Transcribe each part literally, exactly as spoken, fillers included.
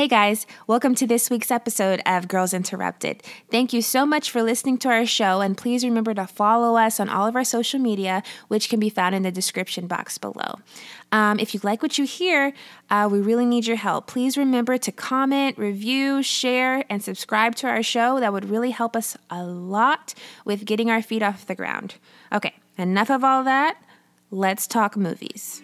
Hey guys, welcome to this week's episode of Girls Interrupted. Thank you so much for listening to our show, and please remember to follow us on all of our social media, which can be found in the description box below. Um, if you like what you hear, uh, we really need your help. Please remember to comment, review, share, and subscribe to our show. That would really help us a lot with getting our feet off the ground. Okay, enough of all that. Let's talk movies.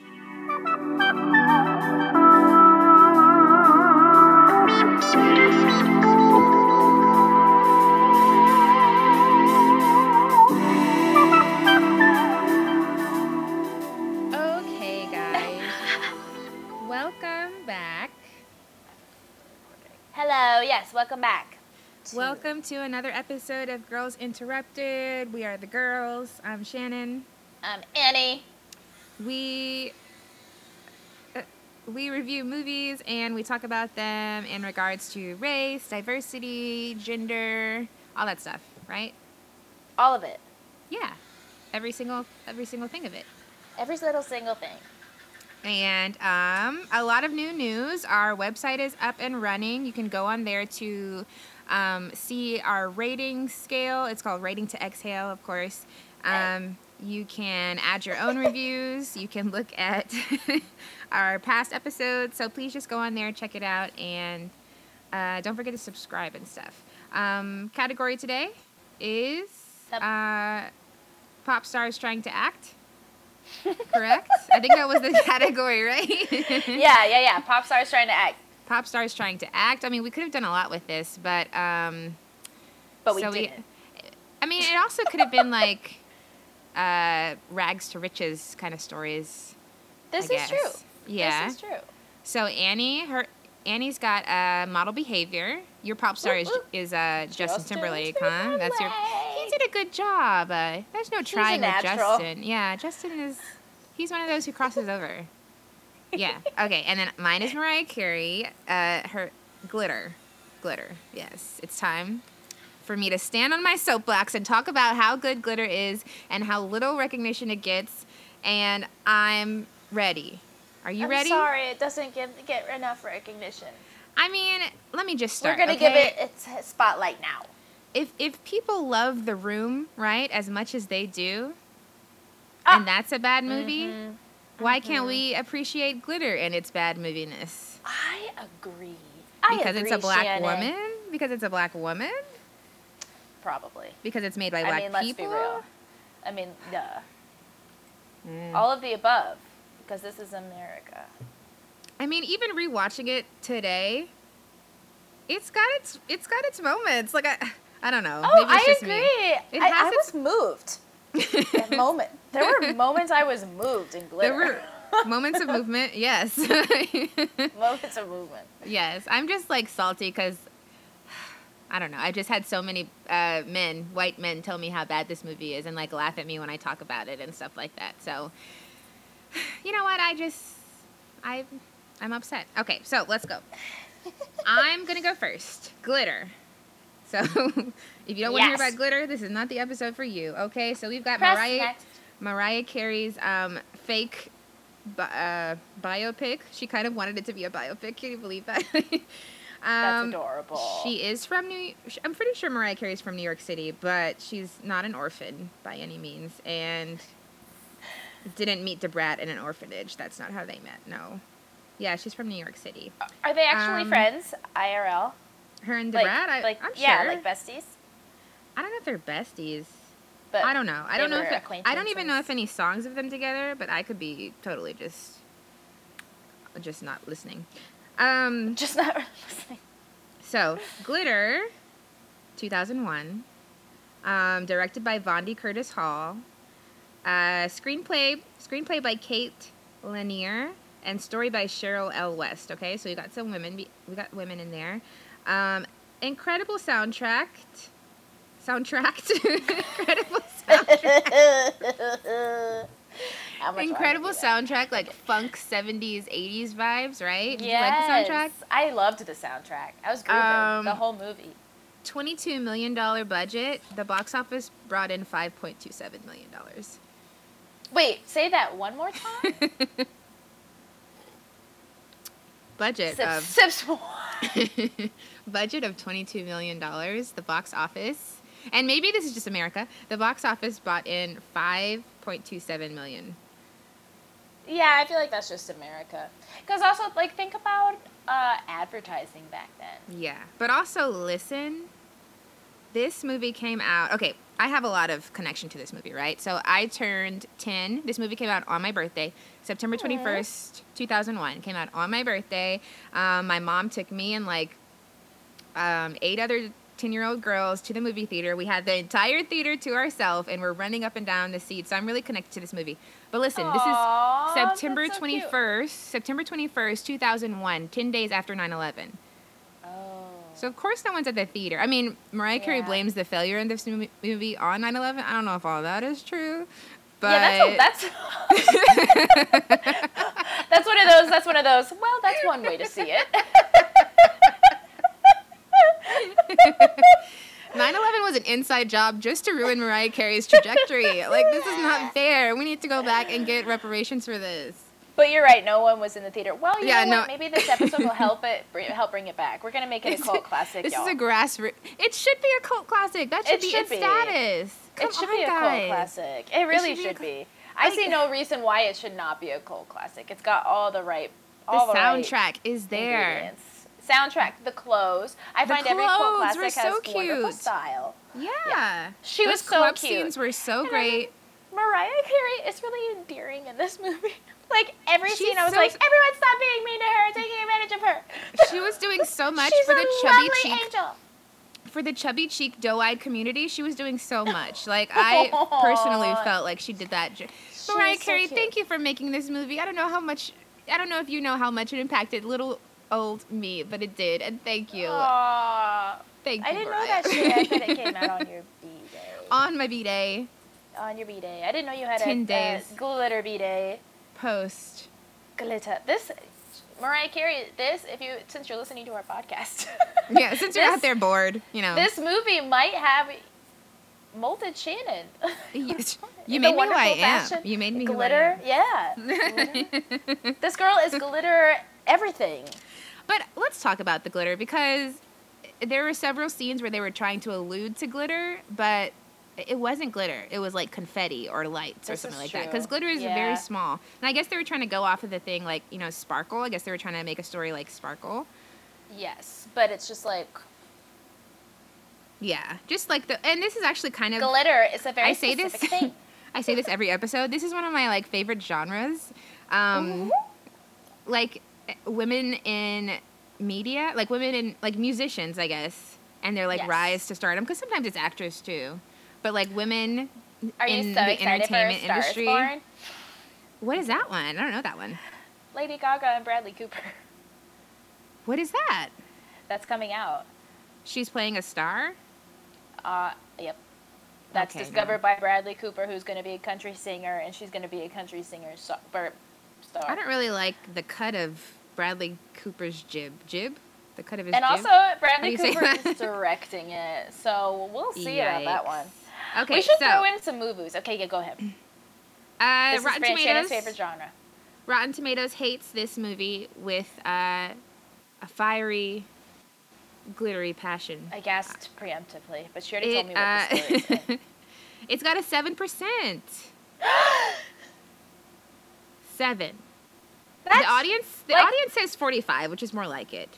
Hello, yes, welcome back. To welcome to another episode of Girls Interrupted. We are the girls. I'm Shannon. I'm Annie. We uh, we review movies and we talk about them in regards to race, diversity, gender, all that stuff, right? All of it. Yeah. Every single every single thing of it. Every little single thing. And um, a lot of new news. Our website is up and running. You can go on there to um, see our rating scale. It's called Rating to Exhale, of course. Um, you can add your own reviews. You can look at our past episodes. So please just go on there, check it out, and uh, don't forget to subscribe and stuff. Um, category today is uh, Pop Stars Trying to Act. Correct? I think that was the category, right? yeah, yeah, yeah. Pop stars trying to act. Pop stars trying to act. I mean, we could have done a lot with this, but... Um, but we so didn't. We, I mean, it also could have been like uh, rags to riches kind of stories. This I is guess. True. Yeah. This is true. So Annie, her Annie's got a uh, Model Behavior. Your pop star ooh, is, ooh. is uh, Justin, Justin Timberlake, huh? That's your... He did a good job. Uh, there's no trying with Justin. Yeah, Justin is... He's one of those who crosses over. Yeah. Okay, and then mine is Mariah Carey. Uh, her... Glitter. Glitter. Yes. It's time for me to stand on my soapbox and talk about how good Glitter is and how little recognition it gets. And I'm ready. Are you I'm ready? I'm sorry. It doesn't give, get enough recognition. I mean, let me just start. We're going to okay? give it its spotlight now. If if people love The Room, right, as much as they do, ah. and that's a bad movie, mm-hmm. why mm-hmm. can't we appreciate Glitter and its bad moviness? I agree. I because agree, it's a black Shannon. woman? Because it's a black woman? Probably. Because it's made by black people? I mean, people? Let's be real. I mean, duh. Mm. All of the above, because this is America. I mean, even rewatching it today, it's got its it's got its moments. Like I. I don't know. Oh, Maybe it's I just agree. It I, I was moved. That moment. There were moments I was moved in Glitter. There were moments of movement, yes. moments of movement. Yes. I'm just, like, salty because, I don't know, I just had so many uh, men, white men, tell me how bad this movie is and, like, laugh at me when I talk about it and stuff like that. So, you know what? I just, I, I'm upset. Okay, so let's go. I'm going to go first. Glitter. So, if you don't want yes. to hear about Glitter, this is not the episode for you. Okay, so we've got Press Mariah next. Mariah Carey's um, fake bi- uh, biopic. She kind of wanted it to be a biopic. Can you believe that? um, That's adorable. She is from New. I'm pretty sure Mariah Carey's from New York City, but she's not an orphan by any means, and didn't meet Da Brat in an orphanage. That's not how they met. No. Yeah, she's from New York City. Are they actually um, friends? I R L. Her and Da Brat, like, like, I'm sure. Yeah, like besties. I don't know if they're besties. But I don't know. I don't know if it, I don't even know if any songs of them together. But I could be totally just, just not listening. Um, just not listening. So, Glitter, two thousand one, um, directed by Vondi Curtis Hall, uh, screenplay screenplay by Kate Lanier, and story by Cheryl L. West. Okay, so we got some women. We got women in there. Um, incredible soundtrack. Soundtrack. incredible soundtrack. Incredible soundtrack, like funk seventies, eighties vibes, right? Yes. Did you like the soundtrack? I loved the soundtrack. I was grooving um, the whole movie. twenty-two million dollars budget. The box office brought in five point two seven million dollars. Wait, say that one more time? budget Sips, of... Sips one. Budget of twenty-two million dollars. The box office, and maybe this is just America, the box office brought in five point two seven million dollars. Yeah, I feel like that's just America. Because also, like, think about uh, advertising back then. Yeah. But also, listen, this movie came out... Okay, I have a lot of connection to this movie, right? So I turned ten. This movie came out on my birthday, September twenty-first, two thousand one. It came out on my birthday. Um, my mom took me and, like, um, eight other ten-year-old girls to the movie theater. We had the entire theater to ourselves, and we're running up and down the seats. So I'm really connected to this movie. But listen, aww, this is September twenty-first, so September twenty-first, two thousand one, ten days after nine eleven. Oh. So of course no one's at the theater. I mean, Mariah Carey yeah. blames the failure in this movie on nine eleven. I don't know if all that is true. But yeah, that's a, that's That's one of those that's one of those. Well, that's one way to see it. nine eleven was an inside job just to ruin Mariah Carey's trajectory. Like, this is not fair. We need to go back and get reparations for this. But you're right. No one was in the theater. Well, you yeah, know no. what? Maybe this episode will help it help bring it back. We're going to make it a cult classic, this y'all. This is a grassroots. It should be a cult classic. That should it be should its be. status. Come it should on, be a guys. cult classic. It really it should, should be. be. I like, see no reason why it should not be a cult classic. It's got all the right all The, the soundtrack right is there. Ingredients. Soundtrack, the clothes. I the find clothes every cult classic were so has cute. wonderful style. Yeah, yeah. she Those was so club cute. Scenes were so and great. I, Mariah Carey is really endearing in this movie. Like every She's scene, I was so, like, everyone stop being mean to her, taking advantage of her. She was doing so much She's for the a chubby cheek. Angel. For the chubby cheek, doe-eyed community, she was doing so much. Like, I personally felt like she did that. She Mariah Carey, so thank you for making this movie. I don't know how much. I don't know if you know how much it impacted little. old me, but it did, and thank you. Aww. Thank you, I didn't Mariah. know that shit. I thought it came out on your B-Day. On my B-Day. On your B-Day. I didn't know you had Ten a days. Uh, glitter B-Day. Post. Glitter. This, Mariah Carey, this, if you, since you're listening to our podcast. yeah, since this, you're out there bored, you know. This movie might have molded Shannon. you, you made me who I fashion. am. You made me glitter, who I am. Yeah. Glitter. This girl is glitter everything. But let's talk about the glitter, because there were several scenes where they were trying to allude to glitter, but it wasn't glitter. It was like confetti or lights this or something like true. that. Because glitter is yeah. very small. And I guess they were trying to go off of the thing like, you know, sparkle. I guess they were trying to make a story like Sparkle. Yes, but it's just like... Yeah, just like the... And this is actually kind of... Glitter is a very I say specific this, thing. I say this every episode. This is one of my, like, favorite genres. Um, mm-hmm. Like... Women in media, like women in, like musicians, I guess, and they're like yes. rise to stardom, because sometimes it's actors too, but like women Are in you so the entertainment for industry. Born? What is that one? I don't know that one. Lady Gaga and Bradley Cooper. What is that? That's coming out. She's playing a star? Uh, yep. That's okay, discovered no. by Bradley Cooper, who's going to be a country singer, and she's going to be a country singer's star. I don't really like the cut of Bradley Cooper's jib. Jib? The cut of his and jib? And also, Bradley Cooper is directing it, so we'll see Yikes. about that one. Okay, we should so, throw in some movies. Okay, yeah, go ahead. Uh, this Rotten is Tomatoes, Shannon's favorite genre. Rotten Tomatoes hates this movie with uh, a fiery, glittery passion. I guessed preemptively, but she already it, told me what uh, the story is. It's got a seven percent. Seven. That's the audience. The like, audience says forty-five, which is more like it.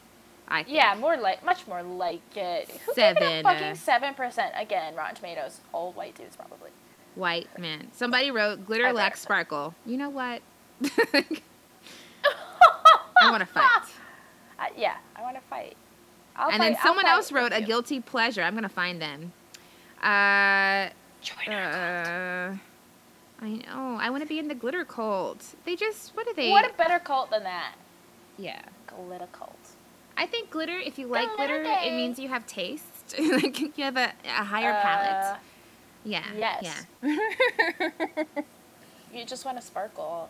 I think. Yeah, more like, much more like it. Who seven. Gave it a fucking seven percent again? Rotten Tomatoes. All white dudes probably. White man. Somebody wrote glitter lacks sparkle. You know what? I want to fight. Uh, yeah, I want to fight. I'll and fight, then someone else wrote a guilty pleasure. I'm gonna find them. Uh. Join our uh, cult. I know. I want to be in the glitter cult. They just, what are they? What a better cult than that. Yeah. Glitter cult. I think glitter, if you like glitter, glitter it means you have taste. Like, you have a, a higher uh, palate. Yeah. Yes. Yeah. You just want to sparkle.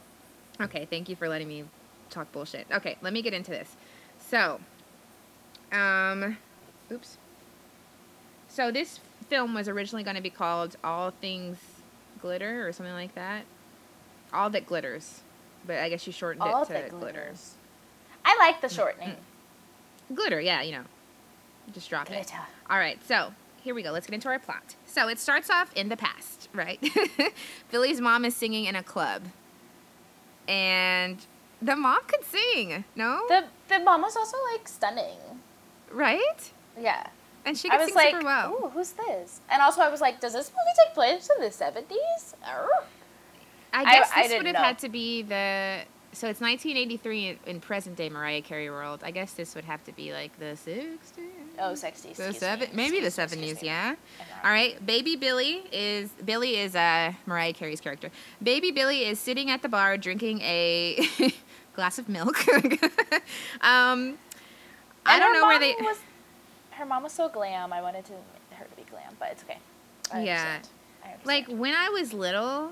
Okay, thank you for letting me talk bullshit. Okay, let me get into this. So, um, oops. So this film was originally going to be called All Things Glitter or something like that. All That Glitters. But I guess you shortened All it to glitters. glitters. I like the shortening. Glitter, yeah, you know. Just drop Glitter. it. All right, so here we go. Let's get into our plot. So it starts off in the past, right? Billy's mom is singing in a club. And the mom could sing, no? The the mom was also, like, stunning. Right? Yeah. And she could sing like, super well. I was like, ooh, who's this? And also I was like, does this movie take place in the seventies? I guess I, this I would have know. had to be the... So it's nineteen eighty-three in, in present-day Mariah Carey world. I guess this would have to be, like, the sixties. Oh, sixties. The seven, maybe excuse the seventies, me. yeah. All right. Baby Billy is... Billy is uh, Mariah Carey's character. Baby Billy is sitting at the bar drinking a glass of milk. um, I don't know where they... Was, her mom was so glam. I wanted to her to be glam, but it's okay. I yeah. Understand. I understand. Like, when I was little,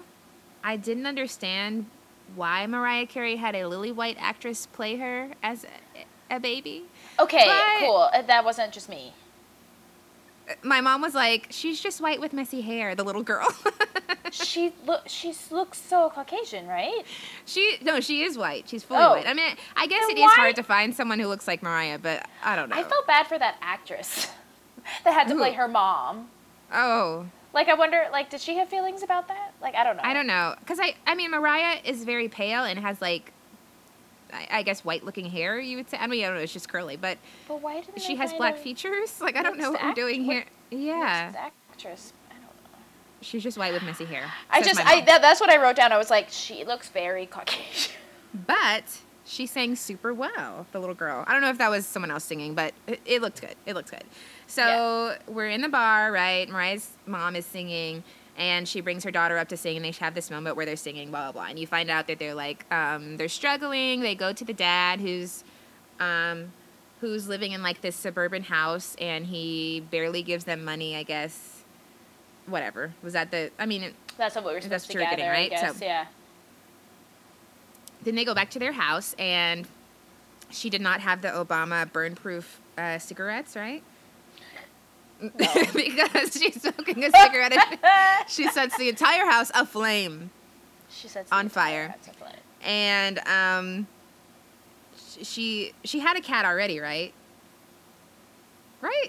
I didn't understand why Mariah Carey had a lily white actress play her as a, a baby. Okay, but cool. That wasn't just me. My mom was like, she's just white with messy hair, the little girl. she look, she looks so Caucasian, right? She No, she is white. She's fully oh. white. I mean, I guess then it why? is hard to find someone who looks like Mariah, but I don't know. I felt bad for that actress that had to Ooh. play her mom. Oh, Like, I wonder, like, did she have feelings about that? Like, I don't know. I don't know. Because, I, I mean, Mariah is very pale and has, like, I, I guess white-looking hair, you would say. I mean, I don't know. It's just curly. But, but why didn't she has black features. Like, I don't know what act- we're doing here. Yeah. The actress. I don't know. She's just white with messy hair. I just, I that, that's what I wrote down. I was like, she looks very Caucasian. But she sang super well, the little girl. I don't know if that was someone else singing, but it, it looked good. It looked good. So yeah. we're in the bar, right? Mariah's mom is singing, and she brings her daughter up to sing, and they have this moment where they're singing, blah, blah, blah. And you find out that they're, like, um, they're struggling. They go to the dad who's um, who's living in, like, this suburban house, and he barely gives them money, I guess. Whatever. Was that the – I mean – That's what we were supposed that's to gather, getting, right? I guess, so, yeah. Then they go back to their house, and she did not have the Obama burn-proof uh, cigarettes, right? No. Because she's smoking a cigarette and she sets the entire house aflame. She sets on fire. Aflame. And um she she had a cat already, right? Right?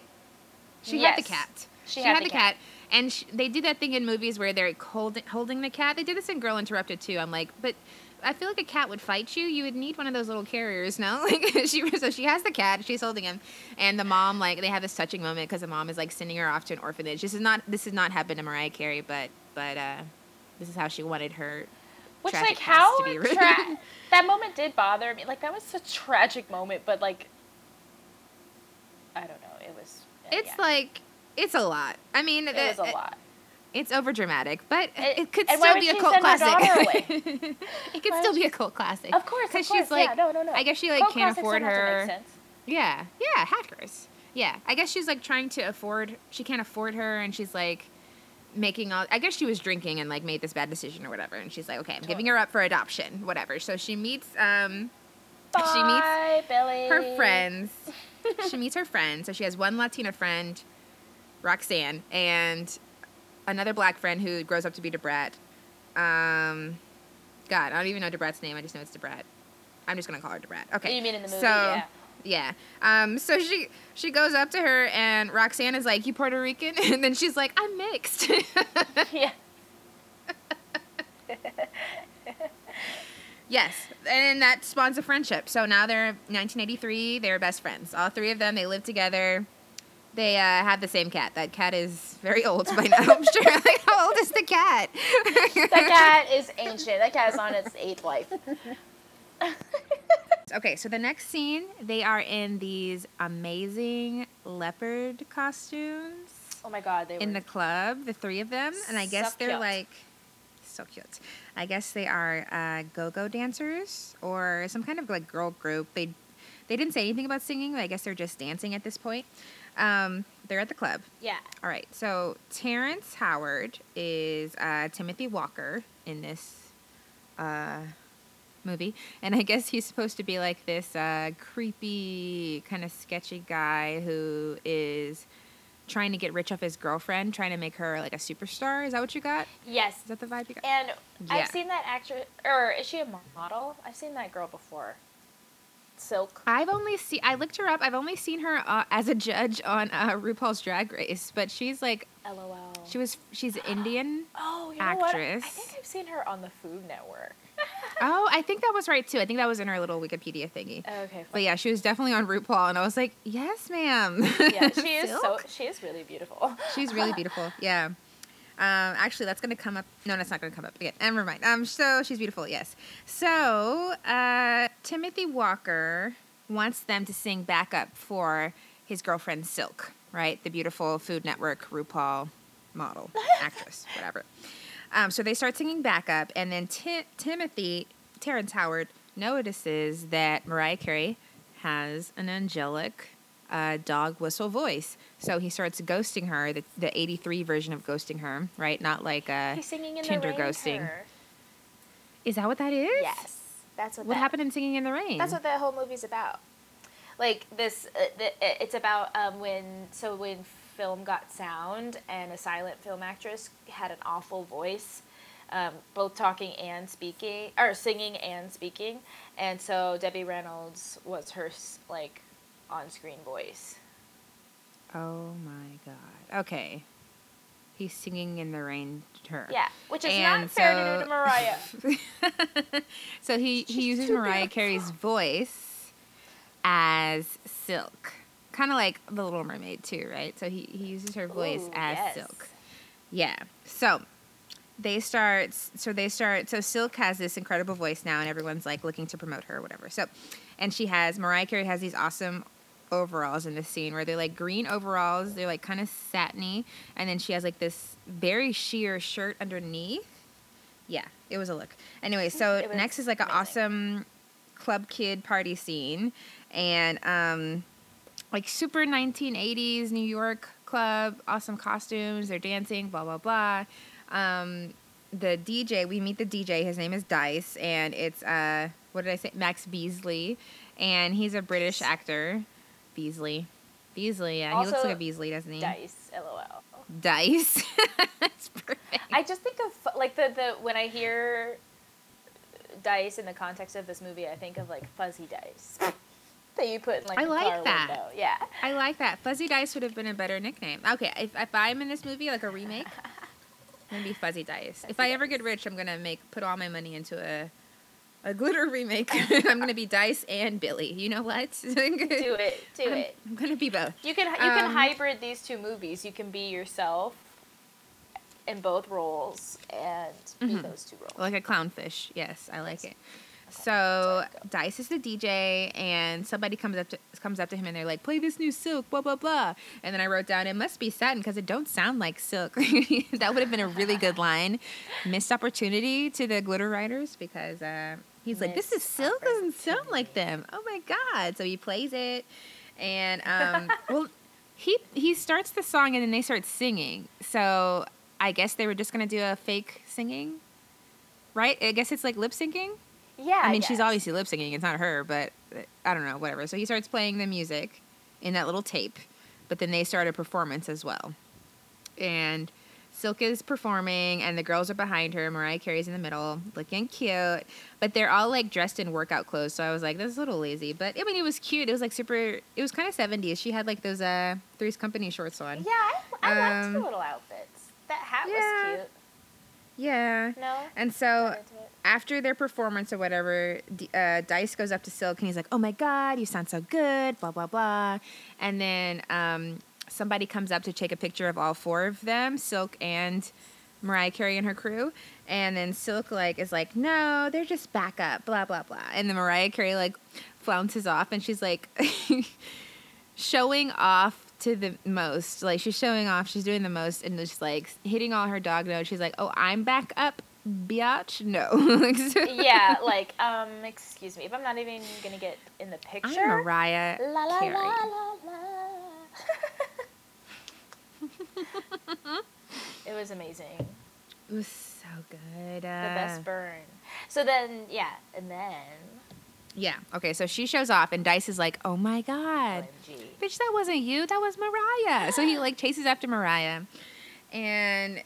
She yes. had the cat. She, she had, had the cat. cat. And she, they do that thing in movies where they're hold, holding the cat. They did this in Girl Interrupted too. I'm like, but I feel like a cat would fight you. You would need one of those little carriers, no? Like she, so she has the cat. She's holding him, and the mom, like, they have this touching moment because the mom is like sending her off to an orphanage. This is not. This has not happened to Mariah Carey, but but uh, this is how she wanted her. Which like how to be tra- that moment did bother me. Like that was a tragic moment, but like I don't know. It was. Uh, it's yeah. like it's a lot. I mean, it the, was a lot. It's overdramatic, but it, it could still be a cult classic. It could still be a cult classic. Of course, because she's like, yeah, no, no, no. I guess she like cult can't afford her. Make sense. Yeah, yeah, hackers. Yeah, I guess she's like trying to afford. She can't afford her, and she's like making all. I guess she was drinking and like made this bad decision or whatever, and she's like, okay, I'm totally. giving her up for adoption, whatever. So she meets. Um, Bye, she meets Billy. her friends. She meets her friends. So she has one Latina friend, Roxanne, and another black friend who grows up to be Da Brat. Um, God, I don't even know Da Brat's name. I just know it's Da Brat. I'm just going to call her Da Brat. Okay. You mean in the movie, so, yeah. Yeah. Um, so she she goes up to her, and Roxanne is like, you Puerto Rican? And then she's like, I'm mixed. Yeah. Yes. And that spawns a friendship. So now they're nineteen eighty-three. They're best friends. All three of them, they live together. They uh, have the same cat. That cat is very old by now, I'm sure. Like, how old is the cat? That cat is ancient. That cat is on its eighth life. Okay, so the next scene, they are in these amazing leopard costumes. Oh, my God. They were in the club, the three of them. And I guess so they're, cute. like, so cute. I guess they are uh, go-go dancers or some kind of, like, girl group. They, they didn't say anything about singing. But I guess they're just dancing at this point. Um, they're at the club. Yeah. All right. So Terrence Howard is uh, Timothy Walker in this uh, movie, and I guess he's supposed to be like this uh, creepy, kind of sketchy guy who is trying to get rich off his girlfriend, trying to make her like a superstar. Is that what you got? Yes. Is that the vibe you got? And yeah. I've seen that actress, or is she a model? I've seen that girl before. Silk. I've only seen, I looked her up, I've only seen her uh, as a judge on uh, RuPaul's Drag Race, but she's like, LOL. She was, she's Indian oh, you know actress. What? I think I've seen her on the Food Network. Oh, I think that was right too. I think that was in her little Wikipedia thingy. Okay. Fine. But yeah, she was definitely on RuPaul, and I was like, yes, ma'am. Yeah, she is so, she is really beautiful. She's really beautiful, yeah. Um, actually, that's going to come up. No, that's not going to come up again. Never mind. Um, so she's beautiful, yes. So uh, Timothy Walker wants them to sing backup for his girlfriend Silk, right? The beautiful Food Network RuPaul model, actress, whatever. Um, so they start singing backup, and then T- Timothy, Terrence Howard, notices that Mariah Carey has an angelic Uh, dog whistle voice. So he starts ghosting her, the, the eighty-three version of ghosting her, right? Not like a He's singing in Tinder the rain ghosting. Her. Is that what that is? Yes. That's what What that, happened in Singing in the Rain? That's what the whole movie's about. Like this, uh, the, it's about um, when, so when film got sound and a silent film actress had an awful voice, um, both talking and speaking, or singing and speaking. And so Debbie Reynolds was her, like, on-screen voice. Oh my god. Okay. He's singing in the rain to her. Yeah, which is and not fair so, to do to Mariah. So he, he uses Mariah Carey's voice as Silk. Kind of like The Little Mermaid too, right? So he, he uses her voice Ooh, as yes. Silk. Yeah. So They start, so they start, so Silk has this incredible voice now, and everyone's, like, looking to promote her or whatever. So, and she has, Mariah Carey has these awesome overalls in this scene where they're, like, green overalls. They're, like, kind of satiny. And then she has, like, this very sheer shirt underneath. Yeah, it was a look. Anyway, so next is, like, an awesome club kid party scene. And, um, like, super nineteen eighties New York club, awesome costumes. They're dancing, blah, blah, blah. Um, the D J, we meet the D J, his name is Dice, and it's, uh, what did I say? Max Beasley, and he's a British actor. Beasley. Beasley, yeah, also, he looks like a Beasley, doesn't he? Dice, LOL. Dice. That's perfect. I just think of, like, the, the, when I hear Dice in the context of this movie, I think of, like, fuzzy dice. That you put in, like, I a like car that. Window. Yeah. I like that. Fuzzy Dice would have been a better nickname. Okay, if, if I'm in this movie, like a remake... Gonna be fuzzy dice. Fuzzy if I dice. ever get rich, I'm gonna make put all my money into a a glitter remake. I'm gonna be Dice and Billy. You know what? do it, do I'm, it. I'm gonna be both. You can you um, can hybrid these two movies. You can be yourself in both roles and be mm-hmm. those two roles. Like a clownfish. Yes, I like yes. it. Okay, so Dice is the D J, and somebody comes up to comes up to him, and they're like, "Play this new Silk, blah blah blah." And then I wrote down, "It must be satin because it don't sound like silk." That would have been a really good line. Missed opportunity to the glitter writers because uh, he's like, "This is silk, doesn't sound like them." Oh my god! So he plays it, and um, well, he he starts the song, and then they start singing. So I guess they were just gonna do a fake singing, right? I guess it's like lip syncing. Yeah, I mean, I she's obviously lip syncing. It's not her, but I don't know, whatever. So he starts playing the music in that little tape, but then they start a performance as well. And Silk is performing, and the girls are behind her. Mariah Carey's in the middle, looking cute. But they're all, like, dressed in workout clothes, so I was like, this is a little lazy. But, I mean, it was cute. It was, like, super – it was kind of seventies. She had, like, those uh, Three's Company shorts on. Yeah, I, I um, liked the little outfits. That hat yeah. was cute. Yeah. No. And so after their performance or whatever, uh, Dice goes up to Silk and he's like, "Oh my god, you sound so good, blah blah blah." And then um, somebody comes up to take a picture of all four of them, Silk and Mariah Carey and her crew. And then Silk like is like, "No, they're just backup, blah blah blah." And then Mariah Carey like flounces off, and she's like showing off. To the most, like she's showing off, she's doing the most, and just like hitting all her dog notes. She's like, "Oh, I'm back up, biatch." No, yeah, like um, excuse me, if I'm not even gonna get in the picture, I'm Mariah la, la, Carey. La, la, la. It was amazing. It was so good. Uh, the best burn. So then, yeah, and then. Yeah. Okay, so she shows off, and Dice is like, "Oh, my God. O M G. Bitch, that wasn't you. That was Mariah." So he, like, chases after Mariah, and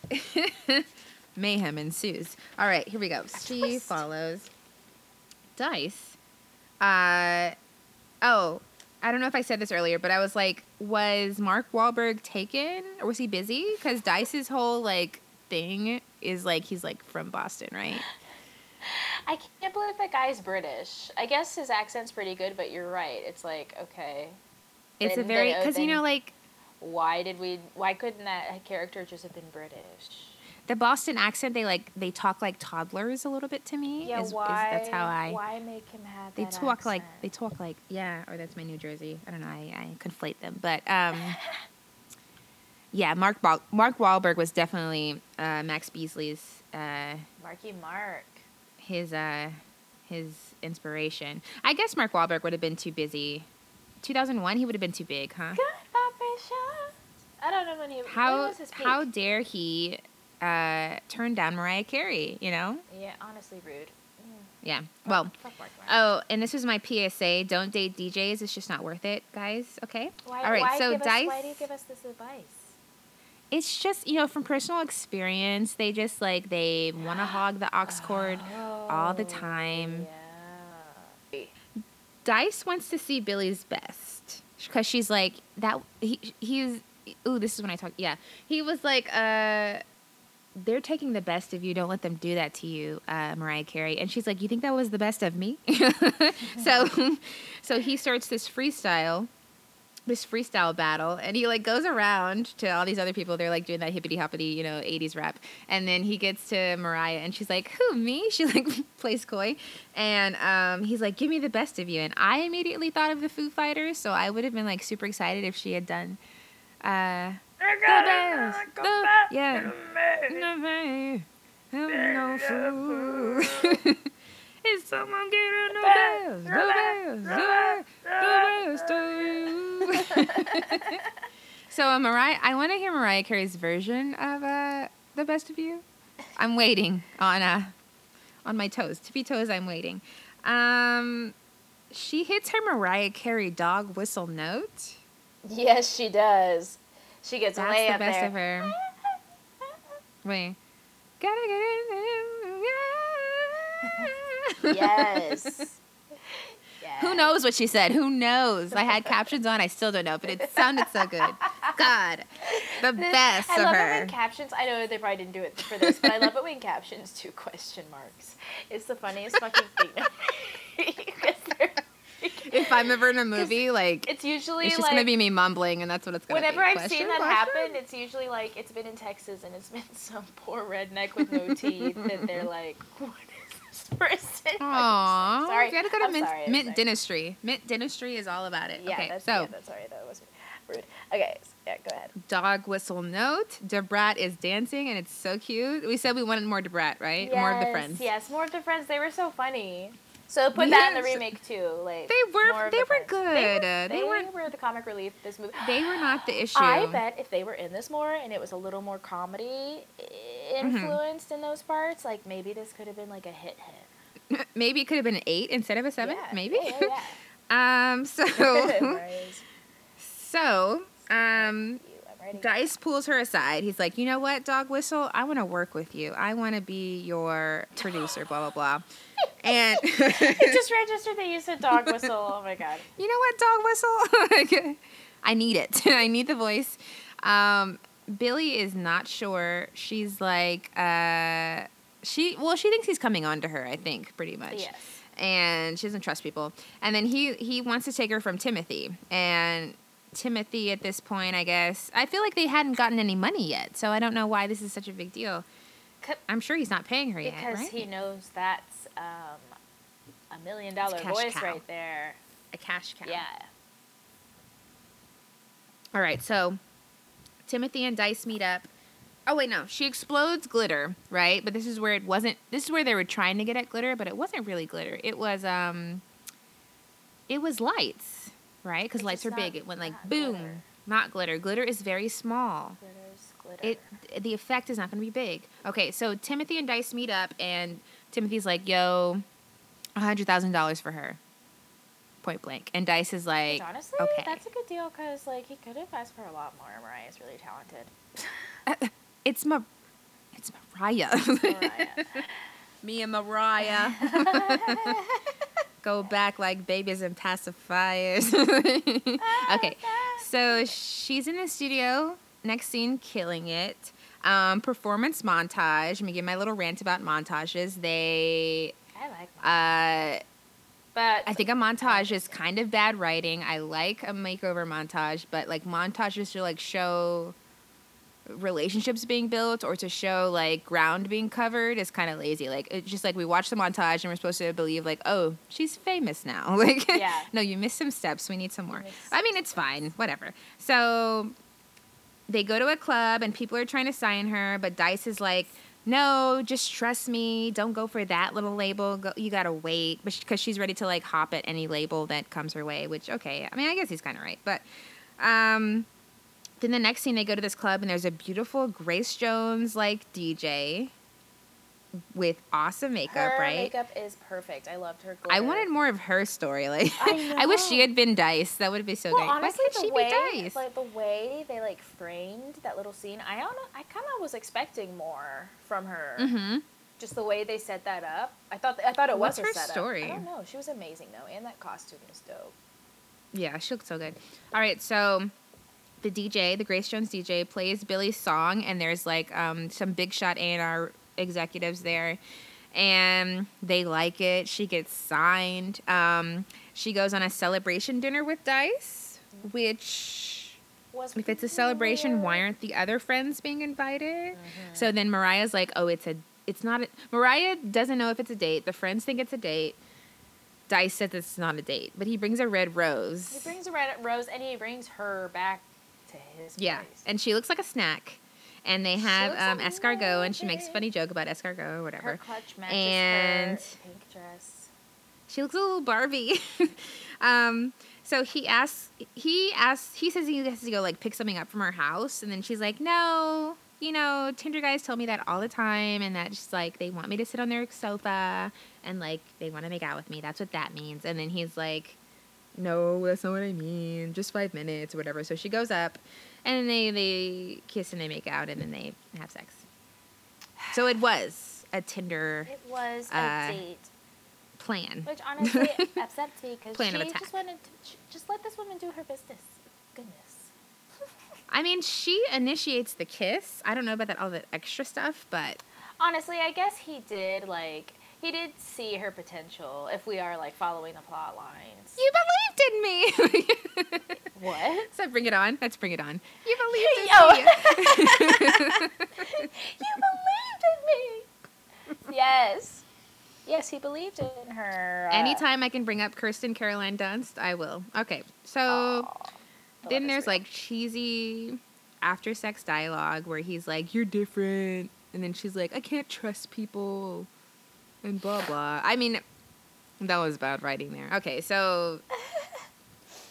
mayhem ensues. All right, here we go. She follows Dice uh, Oh, I don't know if I said this earlier, but I was like, was Mark Wahlberg taken or was he busy? Because Dice's whole like thing is like he's like from Boston, right? I can't believe that guy's British. I guess his accent's pretty good, but you're right. It's like, okay. It's then, a very, because you know, like. Why did we, why couldn't that character just have been British? The Boston accent, they like, they talk like toddlers a little bit to me. Yeah, is, why? Is, that's how I. Why make him have they that They talk accent? like, they talk like, yeah, or that's my New Jersey. I don't know, I, I conflate them. But, um, yeah, Mark, ba- Mark Wahlberg was definitely uh, Max Beasley's. Uh, Marky Mark. His uh, his inspiration. I guess Mark Wahlberg would have been too busy. two thousand one, he would have been too big, huh? Good I don't know when he. How was his peak? How dare he uh, turn down Mariah Carey? You know? Yeah, honestly, rude. Mm. Yeah. Well. Fuck, fuck Mark, Mark. Oh, and this was my P S A: don't date D Js. It's just not worth it, guys. Okay. Why, All right. Why so, give Dice. Us, why do you give us this advice? It's just, you know, from personal experience, they just, like, they want to hog the aux cord oh, all the time. Yeah. Dice wants to see Billy's best because she's like, that, he, he's, ooh, this is when I talk, yeah. He was like, uh, they're taking the best of you. Don't let them do that to you, uh, Mariah Carey. And she's like, you think that was the best of me? so, so he starts this freestyle. This freestyle battle, and he like goes around to all these other people. They're like doing that hippity hoppity, you know, eighties rap. And then he gets to Mariah, and she's like, "Who, me?" She like plays coy, and um, he's like, "Give me the best of you." And I immediately thought of the Foo Fighters, so I would have been like super excited if she had done. Uh, the the, yeah, no, no fool. Is someone getting no bells, no bells, no bells to you? So, uh, Mariah, I want to hear Mariah Carey's version of uh, "The Best of You." I'm waiting on uh, on my toes, tippy toes. I'm waiting. Um, she hits her Mariah Carey dog whistle note. Yes, she does. She gets That's way the up best there. Of her. Wait, gotta get in there. Yeah. Yes. Yes. Who knows what she said? Who knows? I had captions on. I still don't know, but it sounded so good. God, the this, best I of her. I love it when captions. I know they probably didn't do it for this, but I love it when captions do question marks. It's the funniest fucking thing. If I'm ever in a movie, like it's usually it's just like, gonna be me mumbling, and that's what it's gonna. Whenever be. I've question, seen that question? happen, it's usually like it's been in Texas, and it's been some poor redneck with no teeth, and they're like, what? Person. Aww. Sorry. You gotta go to I'm mint, sorry, mint sorry. dentistry. Mint dentistry is all about it. Yeah, okay, that's, so. Yeah, that's sorry. That was rude. Okay, so, yeah, go ahead. Dog whistle note. Da Brat is dancing, and it's so cute. We said we wanted more Da Brat, right? Yes, more of the Friends. Yes, more of the Friends. They were so funny. So put yes. that in the remake too. Like they were, they the were good. They, were, they, they weren't, were the comic relief this movie. They were not the issue. I bet if they were in this more and it was a little more comedy influenced mm-hmm. in those parts, like maybe this could have been like a hit hit. Maybe it could have been an eight instead of a seven. Yeah. Maybe. Yeah, yeah. um. So. so. Um. Dice pulls her aside. He's like, you know what, dog whistle? I want to work with you. I want to be your producer, blah, blah, blah. And it just registered that you said dog whistle. Oh, my God. You know what, dog whistle? I need it. I need the voice. Um, Billy is not sure. She's like, uh, she, well, she thinks he's coming on to her, I think, pretty much. Yes. And she doesn't trust people. And then he, he wants to take her from Timothy. And Timothy at this point, I guess. I feel like they hadn't gotten any money yet, so I don't know why this is such a big deal. I'm sure he's not paying her because yet, because right? he knows that's um, a million dollar voice cow. Right there. A cash cow. Yeah. All right, so Timothy and Dice meet up. Oh, wait, no. She explodes glitter, right? But this is where it wasn't... This is where they were trying to get at glitter, but it wasn't really glitter. It was, um... It was lights. Right? Because lights are big. It went like, boom. Glitter. Not glitter. Glitter is very small. Glitter's glitter. It, the effect is not going to be big. Okay, so Timothy and Dice meet up, and Timothy's like, yo, one hundred thousand dollars for her. Point blank. And Dice is like, which honestly, okay. That's a good deal because, like, he could have asked for a lot more. Mariah's really talented. uh, it's, Ma- it's Mariah. It's Mariah. Me and Mariah. go back like babies and pacifiers. Okay, so she's in the studio. Next scene, killing it. Um, performance montage. Let me give my little rant about montages. They... I like montages. Uh, but I think a montage is kind of bad writing. I like a makeover montage, but like montages to like show relationships being built or to show like ground being covered is kind of lazy. Like it's just like we watch the montage and we're supposed to believe like, oh, she's famous now. Like, yeah. No, you missed some steps. We need some more. I mean, it's fine. Whatever. So they go to a club and people are trying to sign her, but Dice is like, no, just trust me. Don't go for that little label. Go, you got to wait because she's ready to, like, hop at any label that comes her way, which, okay. I mean, I guess he's kind of right. But um, then the next scene, they go to this club, and there's a beautiful Grace Jones, like, D J with awesome makeup, her right? Her makeup is perfect. I loved her. Glitter. I wanted more of her story. Like, I, I wish she had been Dice. That would have been so well, great. Honestly, why couldn't she way, be Dice? Like the way they like framed that little scene, I don't know. I kind of was expecting more from her. Mm-hmm. Just the way they set that up. I thought. I thought it What's was her, her setup. Story. I don't know. She was amazing though, and that costume was dope. Yeah, she looked so good. All right, so. The D J, the Grace Jones D J, plays Billy's song, and there's like um, some big shot A and R executives there, and they like it. She gets signed. Um, she goes on a celebration dinner with Dice, which, was if it's a celebration, weird. Why aren't the other friends being invited? Mm-hmm. So then Mariah's like, "Oh, it's a, it's not a." Mariah doesn't know if it's a date. The friends think it's a date. Dice says it's not a date, but he brings a red rose. He brings a red rose, and he brings her back to his. Yeah, place. And she looks like a snack. And they have um, escargot, and she makes a funny joke about escargot or whatever. Her clutch matches and her pink dress. She looks a little Barbie. um, so he asks, he asks, he says he has to go like pick something up from her house, and then she's like, no, you know, Tinder guys tell me that all the time, and that just like they want me to sit on their sofa, and like they want to make out with me. That's what that means. And then he's like, no, that's not what I mean. Just five minutes or whatever. So she goes up. And they, they kiss and they make out and then they have sex. So it was a Tinder. It was a uh, date plan. Which honestly upsets me because she just wanted to she, just let this woman do her business. Goodness. I mean, she initiates the kiss. I don't know about that all that extra stuff, but honestly, I guess he did like. He did see her potential, if we are, like, following the plot lines. You believed in me! What? So bring it on. Let's bring it on. You believed in Yo. me. You believed in me! Yes. Yes, he believed in her. Uh, Anytime I can bring up Kirsten Caroline Dunst, I will. Okay, so Aww, the then there's, real. like, cheesy after-sex dialogue where he's like, you're different. And then she's like, I can't trust people. And blah, blah. I mean, that was bad writing there. Okay, so...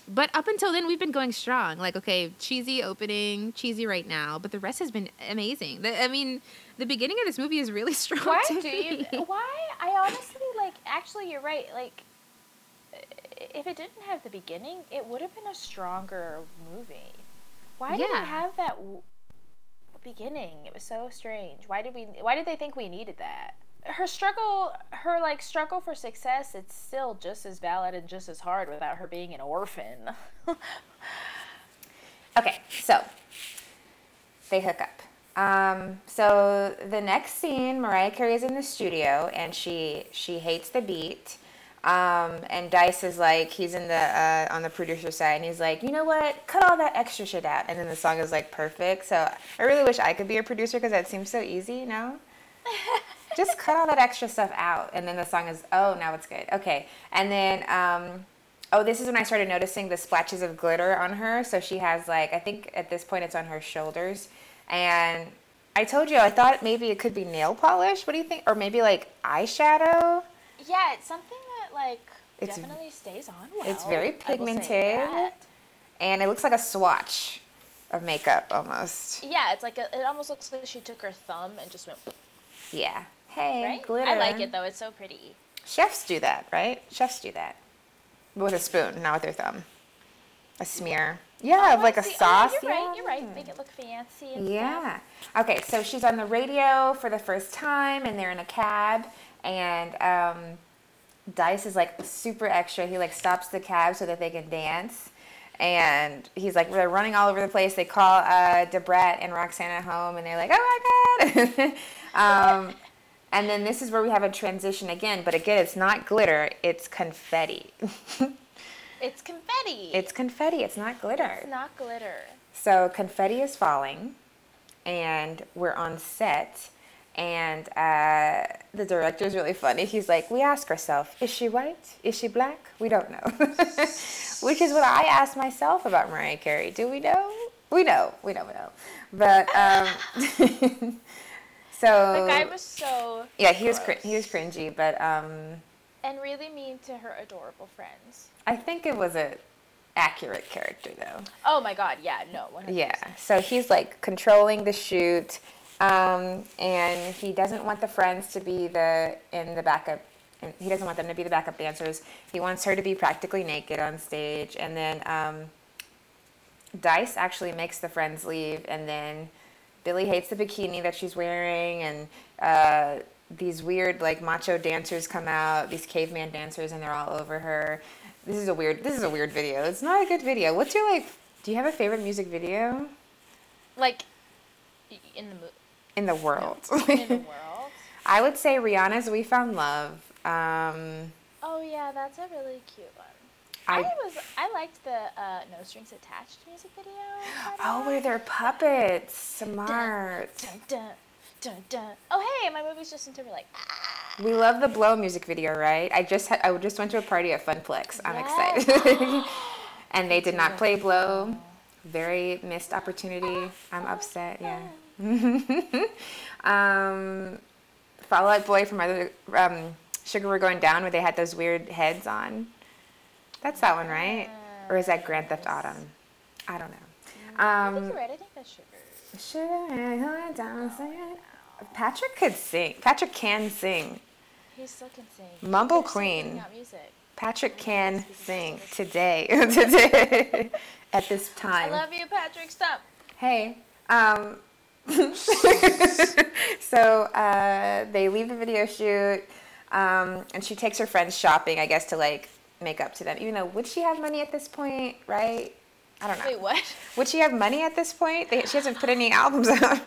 But up until then, we've been going strong. Like, okay, cheesy opening, cheesy right now. But the rest has been amazing. The, I mean, the beginning of this movie is really strong. Why do you... Why? I honestly, like... Actually, you're right. Like, if it didn't have the beginning, it would have been a stronger movie. Why yeah. did it have that w- beginning? It was so strange. Why did we... Why did they think we needed that? Her struggle, her, like, struggle for success, it's still just as valid and just as hard without her being an orphan. Okay, so they hook up. Um, so the next scene, Mariah Carey is in the studio, and she she hates the beat. Um, and Dice is, like, he's in the uh, on the producer side, and he's like, you know what? Cut all that extra shit out. And then the song is, like, perfect. So I really wish I could be a producer because that seems so easy, you know? Just cut all that extra stuff out. And then the song is, oh, now it's good. Okay. And then, um, oh, this is when I started noticing the splashes of glitter on her. So she has, like, I think at this point it's on her shoulders. And I told you, I thought maybe it could be nail polish. What do you think? Or maybe, like, eyeshadow? Yeah, it's something that, like, it's, definitely stays on well. It's very pigmented. And it looks like a swatch of makeup almost. Yeah, it's like a, it almost looks like she took her thumb and just went... Yeah. Hey, right? Glitter. I like it, though. It's so pretty. Chefs do that, right? Chefs do that. With a spoon, not with their thumb. A smear. Yeah, oh, like a sauce. Oh, you're yeah. right, you're right. Make it look fancy and yeah. stuff. Yeah. Okay, so she's on the radio for the first time, and they're in a cab, and um, Dice is like super extra. He like stops the cab so that they can dance. And he's like, they're running all over the place. They call uh, Da Brat and Roxanna home, and they're like, oh my God. um, and then this is where we have a transition again, but again, it's not glitter, it's confetti. It's confetti. It's confetti, it's not glitter. It's not glitter. So confetti is falling, and we're on set, and uh, the director's really funny. He's like, we ask ourselves, is she white? Is she black? We don't know. Which is what I asked myself about Mariah Carey. Do we know? We know. We know. We know. But um, so the guy was so yeah, he gross. was cr- he was cringy, but um, and really mean to her adorable friends. I think it was a. accurate character though. Oh my God, yeah, no, one hundred percent. Yeah, so he's like controlling the shoot, um, and he doesn't want the friends to be the in the backup, and he doesn't want them to be the backup dancers. He wants her to be practically naked on stage, and then um, Dice actually makes the friends leave, and then Billy hates the bikini that she's wearing, and uh, these weird like macho dancers come out, these caveman dancers, and they're all over her. This is a weird. This is a weird video. It's not a good video. What's your like? Do you have a favorite music video? Like, in the mo- in the world. In the world. I would say Rihanna's "We Found Love." Um, oh yeah, that's a really cute one. I, I was. I liked the uh, "No Strings Attached" music video. Oh, where they're puppets. Smart. Dun, dun, dun, dun. Oh hey, my movie's Justin Timberlake. Ah. We love the Blow music video, right? I just had, I just went to a party at Funplex. I'm yes. excited. And they did not play Blow. Very missed opportunity. I'm upset, yeah. um, Fall Out Boy from other, um, Sugar We're Going Down, where they had those weird heads on. That's that one, right? Or is that Grand Theft Auto? I don't know. Um, I think you're right. I think that's Sugar. Sugar, going down, oh, Patrick could sing. Patrick can sing. He still can sing. Mumble Queen. Patrick can sing today. Today. At this time. I love you, Patrick. Stop. Hey. Um, so uh, they leave the video shoot, um, and she takes her friends shopping, I guess, to like make up to them. Even though, would she have money at this point, right? I don't know. Wait, what? Would she have money at this point? They, she hasn't put any albums out.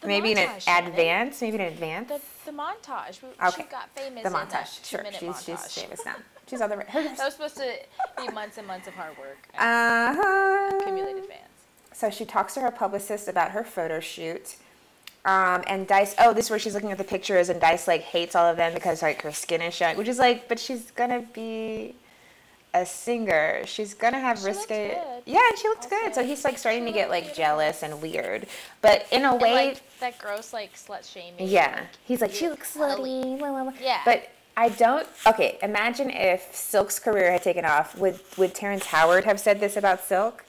The maybe montage, in an advance, maybe in advance. The, the montage. She okay. got famous. The montage. In that sure, she's, montage. she's famous now. She's on the. Right. That was supposed to be months and months of hard work. Uh huh. Accumulated fans. So she talks to her publicist about her photo shoot, um, and Dice. Oh, this is where she's looking at the pictures, and Dice like hates all of them because like her skin is showing, which is like, but she's gonna be a singer. She's gonna have she risque. Yeah, and she looked also good. So he's like starting to get like beautiful. Jealous and weird, but in a way, and, like, that gross like slut shaming. Yeah, like, he's like she looks slutty. Blah, blah, blah. Yeah. But I don't. Okay, imagine if Silk's career had taken off. Would Would Terrence Howard have said this about Silk?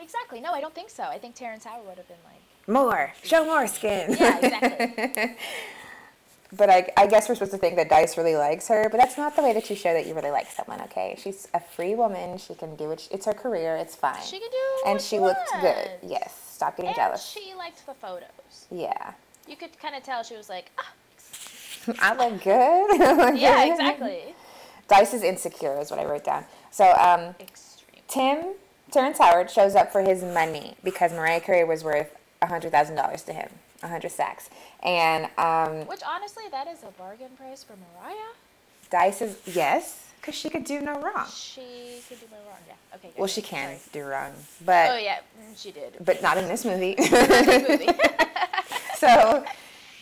Exactly. No, I don't think so. I think Terrence Howard would have been like more. Show more skin. Yeah, exactly. But I, I guess we're supposed to think that Dice really likes her, but that's not the way that you show that you really like someone, okay? She's a free woman. She can do it. It's her career. It's fine. She can do And she looked good. Yes. Stop getting and jealous. She liked the photos. Yeah. You could kind of tell she was like, ah. I look good. Yeah, exactly. Dice is insecure is what I wrote down. So um, Tim, Terrence Howard shows up for his money because Mariah Carey was worth one hundred thousand dollars to him. one hundred sacks. And, um... Which, honestly, that is a bargain price for Mariah. Dice is... Yes, because she could do no wrong. She could do no wrong, yeah. Okay. Well, she can Sorry. do wrong, but... Oh, yeah, she did. But not in this movie. Not in this movie. So,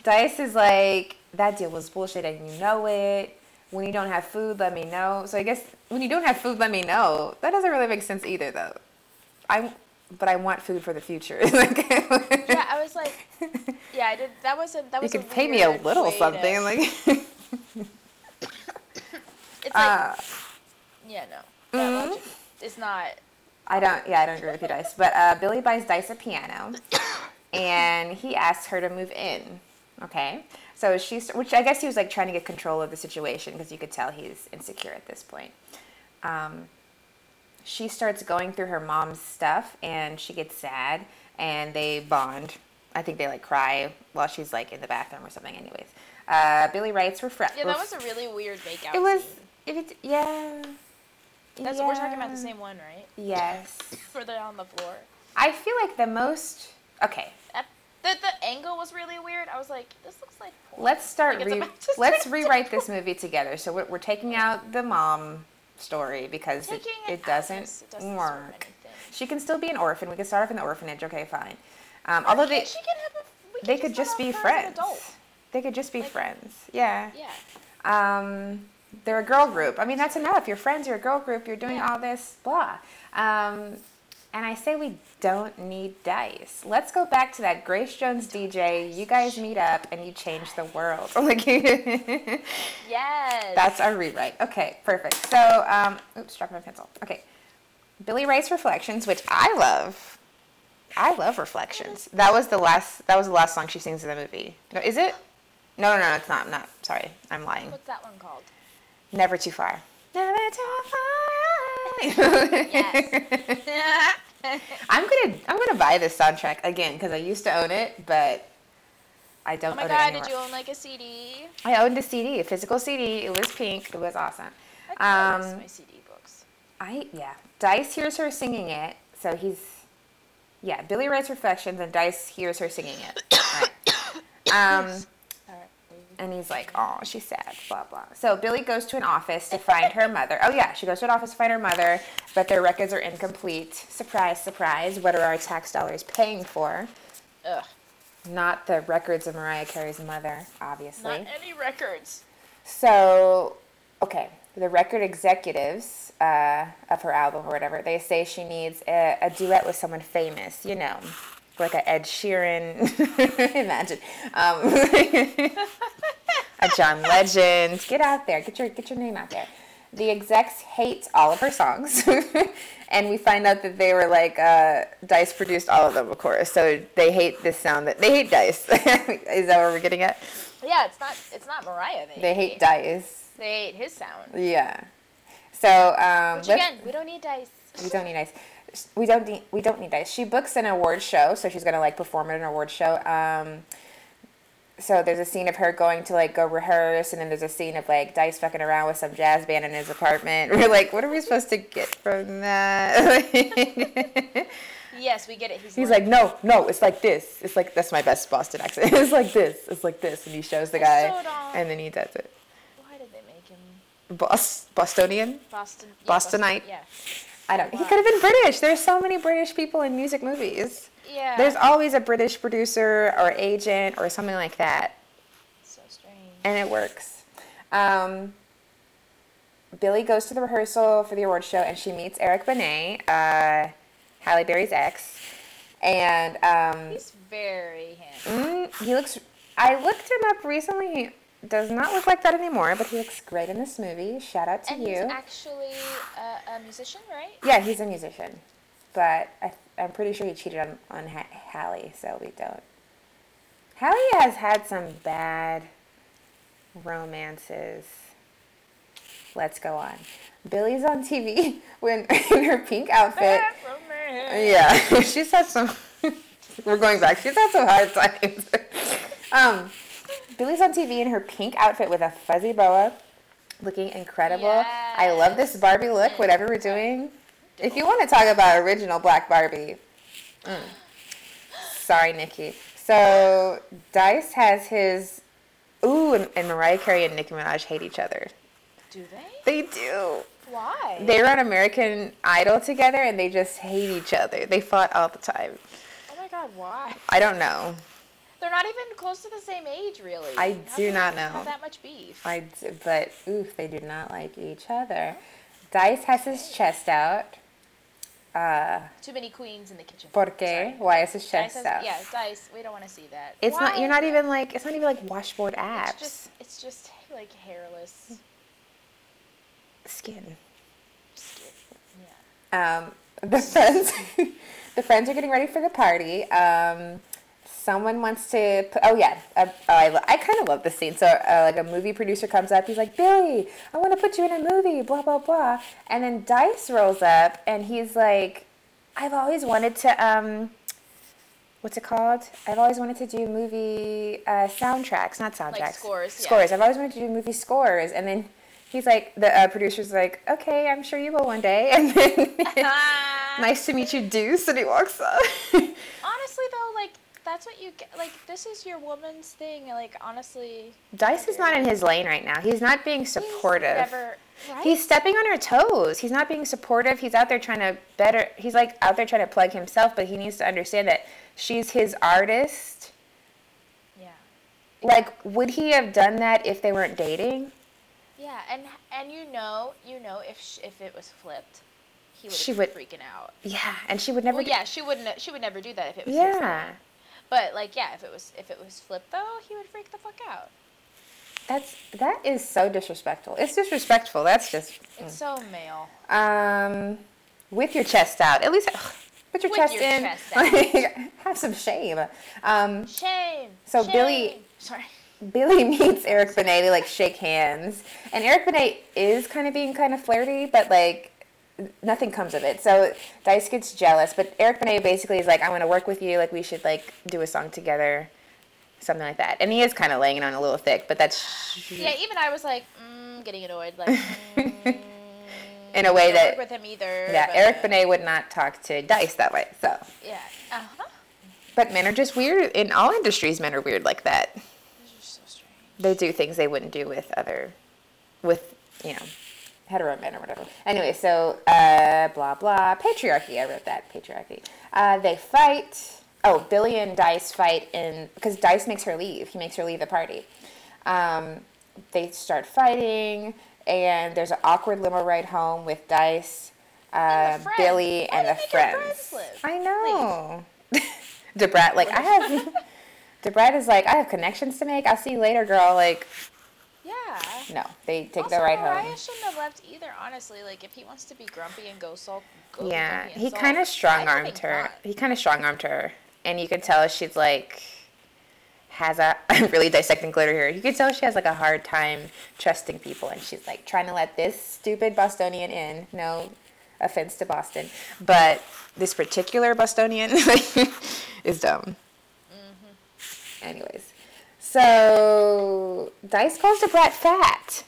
Dice is like, that deal was bullshit and you know it. When you don't have food, let me know. So, I guess, when you don't have food, let me know. That doesn't really make sense either, though. I'm... But I want food for the future. Yeah, I was like, yeah, I did. That was a that was. You could a pay me a little something, of, like. It's like, uh, yeah, no, mm-hmm. logic, it's not. I don't. Yeah, I don't agree with you, Dice. But uh, Billy buys Dice a piano, and he asks her to move in. Okay, so she's, which I guess he was like trying to get control of the situation because you could tell he's insecure at this point. Um. She starts going through her mom's stuff, and she gets sad, and they bond. I think they, like, cry while she's, like, in the bathroom or something anyways. Uh, Billy Wright's refresh. Yeah, that was a really weird makeout. It was. If it's yeah. That's yeah. We're talking about the same one, right? Yes. For the on the floor. I feel like the most. Okay. That, the the angle was really weird. I was like, this looks like porn. Let's start. Like re- let's rewrite this movie together. So we're, we're taking out the mom story because it, it, it, doesn't it doesn't work. She can still be an orphan. We can start off in the orphanage. Okay, fine. Um, although they, she can have a, we they could just, just be friends. They could just be like, friends. Yeah. Yeah. Um, they're a girl group. I mean, that's enough. You're friends. You're a girl group. You're doing yeah. all this. Blah. Um, and I say we don't need dice. Let's go back to that Grace Jones D J. You guys meet up and you change the world. Like, yes. That's our rewrite. Okay, perfect. So, um, oops, dropped my pencil. Okay. Billy Wright's Reflections, which I love. I love Reflections. That was the last. That was the last song she sings in the movie. No, is it? No, no, no, it's not. I'm not. Sorry, I'm lying. What's that one called? Never Too Far. Never Too Far. Yes. I'm gonna. I'm gonna buy this soundtrack again because I used to own it, but I don't. Oh my own god! It anymore. Did you own like a C D? I owned a C D, a physical C D. It was pink. It was awesome. I um, my C D books. I yeah. Dice hears her singing it, so he's. Yeah, Billy writes Reflections, and Dice hears her singing it. Right. Um, and he's like, oh, she's sad, blah, blah. So Billy goes to an office to find her mother. Oh, yeah, she goes to an office to find her mother, but their records are incomplete. Surprise, surprise, what are our tax dollars paying for? Ugh. Not the records of Mariah Carey's mother, obviously. Not any records. So, okay. The record executives uh, of her album or whatever, they say she needs a, a duet with someone famous, you know, like a Ed Sheeran, imagine, um, a John Legend. Get out there, get your get your name out there. The execs hate all of her songs, and we find out that they were like uh, Dice produced all of them, of course. So they hate this sound that they hate Dice. Is that what we're getting at? Yeah, it's not it's not Mariah. They, they hate, hate Dice. They ate his sound. Yeah. So, um... Which again, we don't need dice. We don't need dice. We don't need, we don't need dice. She books an award show, so she's going to, like, perform at an award show. Um, so there's a scene of her going to, like, go rehearse, and then there's a scene of, like, Dice fucking around with some jazz band in his apartment. We're like, what are we supposed to get from that? Yes, we get it. He's, He's like, no, no, it's like this. It's like, that's my best Boston accent. It's like this. It's like this. And he shows the guy, and then he does it. Bos- Bostonian? Boston, yeah, Bostonite? Boston, yeah. I don't know. Wow. He could have been British. There's so many British people in music movies. Yeah. There's always a British producer or agent or something like that. So strange. And it works. Um, Billy goes to the rehearsal for the award show and she meets Eric Benet, uh, Halle Berry's ex. And um, he's very handsome. Mm, he looks. I looked him up recently. Does not look like that anymore, but he looks great in this movie. Shout out to and you. And he's actually a, a musician, right? Yeah, he's a musician. But I, I'm pretty sure he cheated on, on ha- Hallie, so we don't. Hallie has had some bad romances. Let's go on. Billy's on T V when in her pink outfit. Bad romance. Yeah, she's had some. We're going back. She's had some hard times. um... Billy's on T V in her pink outfit with a fuzzy boa, looking incredible. Yes. I love this Barbie look, whatever we're doing. If you want to talk about original black Barbie. Mm. Sorry, Nikki. So, Dice has his... Ooh, and, and Mariah Carey and Nicki Minaj hate each other. Do they? They do. Why? They were on American Idol together, and they just hate each other. They fought all the time. Oh, my God, why? I don't know. They're not even close to the same age, really. I how do not know. Not that much beef. I do, but, oof, they do not like each other. Dice has his chest out. Uh, Too many queens in the kitchen. Por qué? Why is his chest has, out? Yeah, Dice, we don't want to see that. It's Why? not, you're not even like, it's not even like washboard abs. It's just, it's just like hairless. Skin. Skin, yeah. Um, the friends, the friends are getting ready for the party. Um... Someone wants to, put, oh yeah, uh, oh, I, lo- I kind of love this scene. So uh, like a movie producer comes up, he's like, Billy, I want to put you in a movie, blah, blah, blah. And then Dice rolls up and he's like, I've always wanted to um, what's it called? I've always wanted to do movie uh, soundtracks, not soundtracks. Like scores. Scores. Yeah. I've always wanted to do movie scores. And then he's like, the uh, producer's like, okay, I'm sure you will one day. And then, nice to meet you, Deuce. And he walks up. Honestly, though, like, that's what you get. Like, this is your woman's thing. Like, honestly. Dice is not in his lane right now. He's not being supportive. He's never, right? He's stepping on her toes. He's not being supportive. He's out there trying to better. He's, like, out there trying to plug himself, but he needs to understand that she's his artist. Yeah. Like, would he have done that if they weren't dating? Yeah, and and you know, you know, if she, if it was flipped, he would have would, freaking out. Yeah, and she would never. Well, do, yeah, she wouldn't. She would never do that if it was. Yeah. Flipped. But like, yeah, if it was if it was flipped though, he would freak the fuck out. That's that is so disrespectful. It's disrespectful. That's just. It's mm. so male. Um, with your chest out, at least. Ugh. Put your With chest your in. Chest like, have some shame. Um, shame. So shame. Billy, sorry, Billy meets Eric Benet. They like shake hands, and Eric Benet is kind of being kind of flirty, but like nothing comes of it. So Dice gets jealous, but Eric Benet basically is like, "I want to work with you. Like we should like do a song together, something like that." And he is kind of laying it on a little thick, but that's yeah. Even I was like, mm, getting annoyed, like. Mm. In a way that, work with him either, yeah, but, Eric Benet would not talk to Dice that way, so. Yeah, uh-huh. But men are just weird. In all industries, men are weird like that. Those are so strange. They do things they wouldn't do with other, with, you know, hetero men or whatever. Anyway, so, uh, blah, blah. Patriarchy, I wrote that, patriarchy. Uh, they fight. Oh, Billy and Dice fight in, because Dice makes her leave. He makes her leave the party. Um, they start fighting. And there's an awkward limo ride home with Dice, uh, and Billy, and the friends. Live? I know. Da Brat, like, I have... Da Brat is like, I have connections to make. I'll see you later, girl. Like... Yeah. No, they take also, the ride Mariah home. Mariah shouldn't have left either, honestly. Like, if he wants to be grumpy and go sulk... Go yeah, he kind of strong-armed her. Not. He kind of strong-armed her. And you could tell she's, like... has a, I'm really dissecting Glitter here. You can tell she has like a hard time trusting people, and she's like trying to let this stupid Bostonian in. No offense to Boston, but this particular Bostonian is dumb. Mm-hmm. Anyways, so Dice calls Da Brat fat.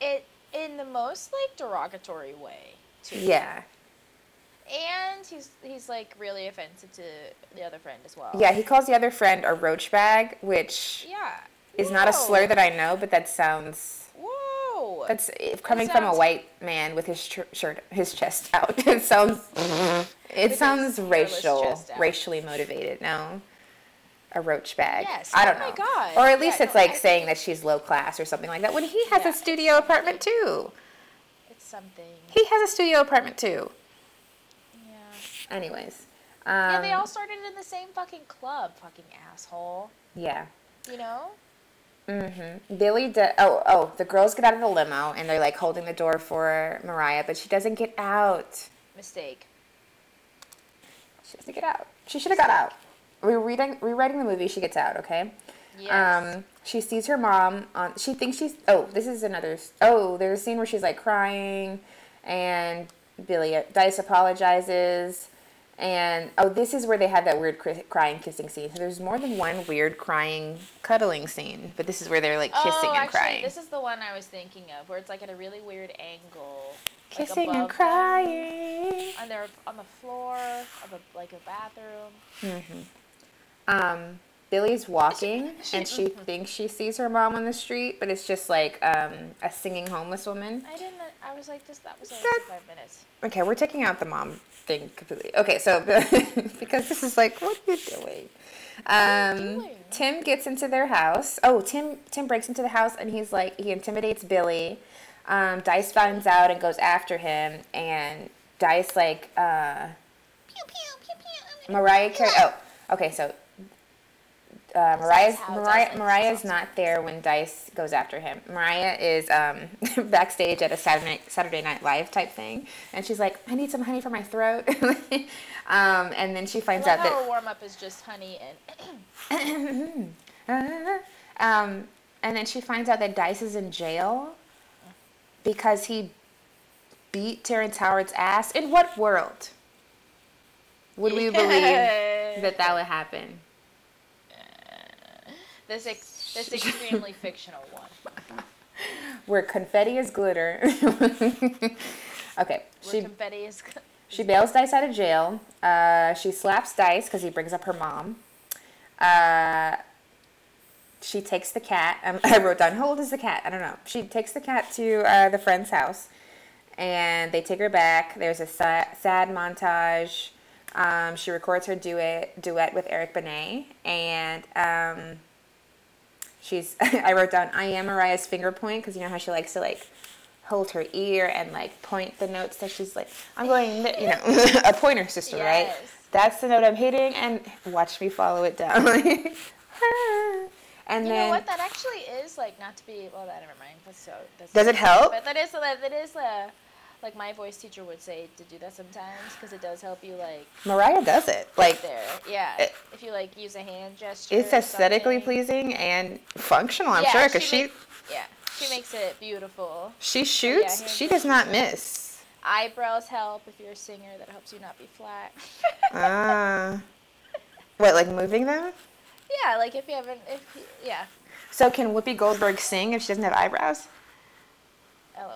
It in the most like derogatory way. Too. Yeah. And he's he's like really offensive to the other friend as well. Yeah, he calls the other friend a roach bag, which yeah. is Whoa. Not a slur that I know, but that sounds. Whoa. That's coming that sounds, from a white man with his tr- shirt, his chest out. It sounds. It sounds racial, racially motivated. No, a roach bag. Yes. I don't oh know. My God. Or at least yeah, it's no, like I saying that she's low class or something like that. When he has yeah. a studio apartment too. It's something. He has a studio apartment too. Anyways. Um, yeah, they all started in the same fucking club, fucking asshole. Yeah. You know? Mm-hmm. Billy, de- oh, oh, the girls get out of the limo, and they're, like, holding the door for Mariah, but she doesn't get out. Mistake. She doesn't get out. She should have got out. We're reading, rewriting the movie, she gets out, okay? Yes. Um, she sees her mom on, she thinks she's, oh, this is another, oh, there's a scene where she's, like, crying, and Billy, Dice apologizes. And, oh, this is where they had that weird crying, kissing scene. So there's more than one weird crying, cuddling scene. But this is where they're, like, kissing oh, and actually, crying. This is the one I was thinking of, where it's, like, at a really weird angle. Kissing like and crying. And they're on the floor of, a, like, a bathroom. Mm-hmm. Um, Billy's walking, she, she, and she mm-hmm. thinks she sees her mom on the street, but it's just, like, um, a singing homeless woman. I didn't. I was like, this, that was only that, five minutes. Okay, we're taking out the mom thing completely. Okay, so, because this is like, what are you doing? Um, what are you doing? Tim gets into their house. Oh, Tim Tim breaks into the house, and he's like, he intimidates Billy. Um, Dice finds out and goes after him, and Dice, like, uh, pew, pew, pew, pew. Mariah Carey. Oh, okay, so, uh, Mariah's, Mariah, Mariah's not there when Dice goes after him. Mariah is um, backstage at a Saturday, Saturday Night Live type thing, and she's like, I need some honey for my throat. um, and then she finds I love out how that... her warm-up is just honey and... um, and then she finds out that Dice is in jail because he beat Terrence Howard's ass. In what world? would we believe that that would happen? Uh, this ex- this extremely fictional one. Where confetti is glitter. Okay. Where she, confetti is glitter. She bails Dice out of jail. Uh, she slaps Dice because he brings up her mom. Uh, she takes the cat. Um, I wrote down, how old is the cat? I don't know. She takes the cat to uh, the friend's house. And they take her back. There's a sad, sad montage. Um, she records her duet duet with Eric Benet. And um, she's. I wrote down, I am Mariah's finger point, because you know how she likes to like hold her ear and like point the notes that she's like, I'm going, you know, a pointer sister, yes. Right? That's the note I'm hitting, and watch me follow it down. And you then, know what? That actually is like not to be. Well, that never mind. That's so. That's does so it funny. Help? But that is that, that is a. Like my voice teacher would say to do that sometimes because it does help you like. Mariah does it like there, yeah. It, if you like use a hand gesture, it's aesthetically pleasing and functional. I'm yeah, sure because she, she. Yeah, she makes it beautiful. She shoots. Yeah, she does not miss. Eyebrows help if you're a singer. That helps you not be flat. Ah, uh, what like moving them? Yeah, like if you haven't, if you, yeah. So can Whoopi Goldberg sing if she doesn't have eyebrows? LOL.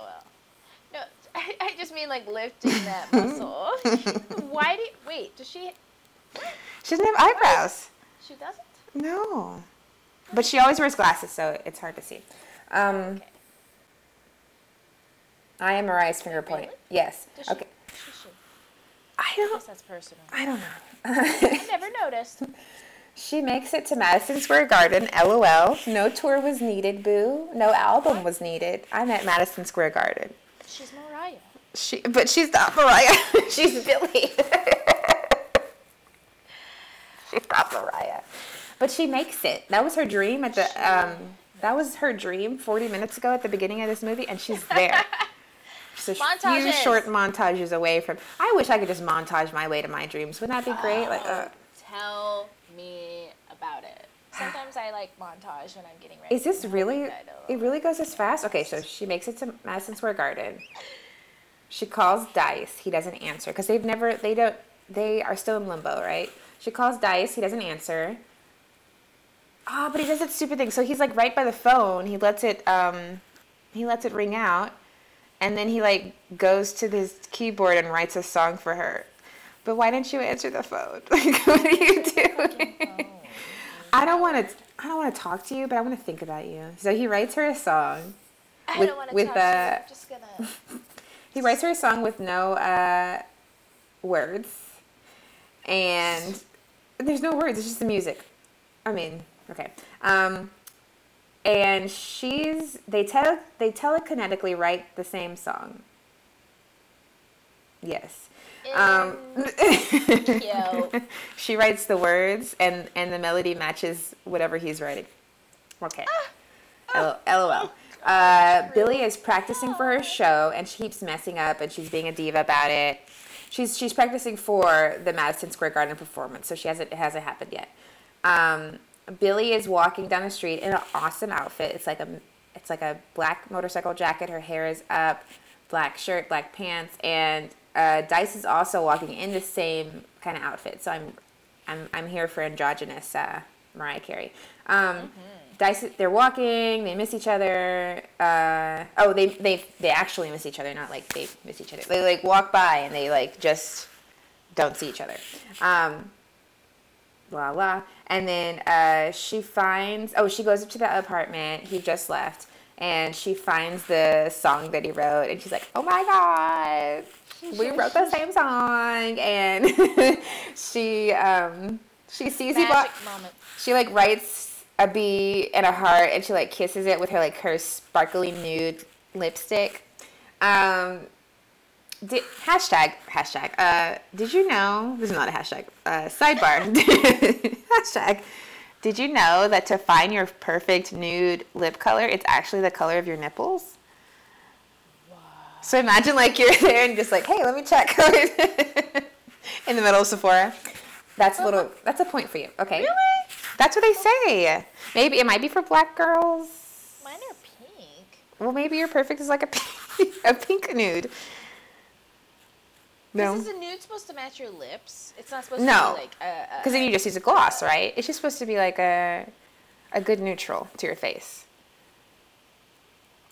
I, I just mean like lifting that muscle. Why do you, wait, does she? She doesn't have eyebrows. What? She doesn't? No. But she always wears glasses, so it's hard to see. Um, okay. I am Mariah's finger point. Really? Yes. Does she, okay. She should. I don't. I guess that's personal. I don't know. I never noticed. She makes it to Madison Square Garden, LOL. No tour was needed, boo. No album what? was needed. I'm at Madison Square Garden. She's Mariah. She, but she's not Mariah. She's Billie. She's not Mariah. But she makes it. That was her dream at the. Um, that was her dream forty minutes ago at the beginning of this movie, and she's there. Just a montages. few short montages away from. I wish I could just montage my way to my dreams. Wouldn't that be great? Oh, like, uh, tell me about it. Sometimes I like montage when I'm getting ready. Is this really, it really goes as fast? Okay, so she makes it to Madison Square Garden. She calls Dice. He doesn't answer because they've never, they don't, they are still in limbo, right? She calls Dice. He doesn't answer. Ah, oh, but he does that stupid thing. So he's like right by the phone. He lets it, um, he lets it ring out. And then he like goes to his keyboard and writes a song for her. But why didn't you answer the phone? Like, what are you doing? I don't want to. I don't want to talk to you, but I want to think about you. So he writes her a song. I with, don't want to with talk a, to you. I'm just gonna. He writes her a song with no uh, words, and there's no words. It's just the music. I mean, okay. Um, and she's they tell they telekinetically write the same song. Yes. Um, she writes the words, and, and the melody matches whatever he's writing. Okay. Ah, ah, LOL. Oh, uh, Billie is practicing for her show, and she keeps messing up, and she's being a diva about it. She's she's practicing for the Madison Square Garden performance, so she hasn't it hasn't happened yet. Um, Billie is walking down the street in an awesome outfit. It's like a it's like a black motorcycle jacket. Her hair is up, black shirt, black pants, and Uh, Dice is also walking in the same kind of outfit, so I'm, I'm, I'm here for androgynous uh, Mariah Carey. Um, mm-hmm. Dice, they're walking. They miss each other. Uh, oh, they, they, they actually miss each other, not like they miss each other. They like walk by and they like just don't see each other. Um, la la. And then uh, she finds. Oh, she goes up to the apartment he just left, and she finds the song that he wrote, and she's like, "Oh my God." We wrote the same song, and she um, she sees he bought. She like writes a B and a heart, and she like kisses it with her like her sparkly nude lipstick. Um, did, hashtag hashtag. Uh, did you know? This is not a hashtag. Uh, sidebar. Hashtag. Did you know that to find your perfect nude lip color, it's actually the color of your nipples? So imagine like you're there and just like, hey, let me check. In the middle of Sephora. That's a little, that's a point for you. Okay. Really? That's what they say. Maybe it might be for black girls. Mine are pink. Well, maybe your perfect is like a pink, a pink nude. No. Is a nude supposed to match your lips? It's not supposed no. to be like a... No, because then you just use a gloss, right? It's just supposed to be like a, a good neutral to your face.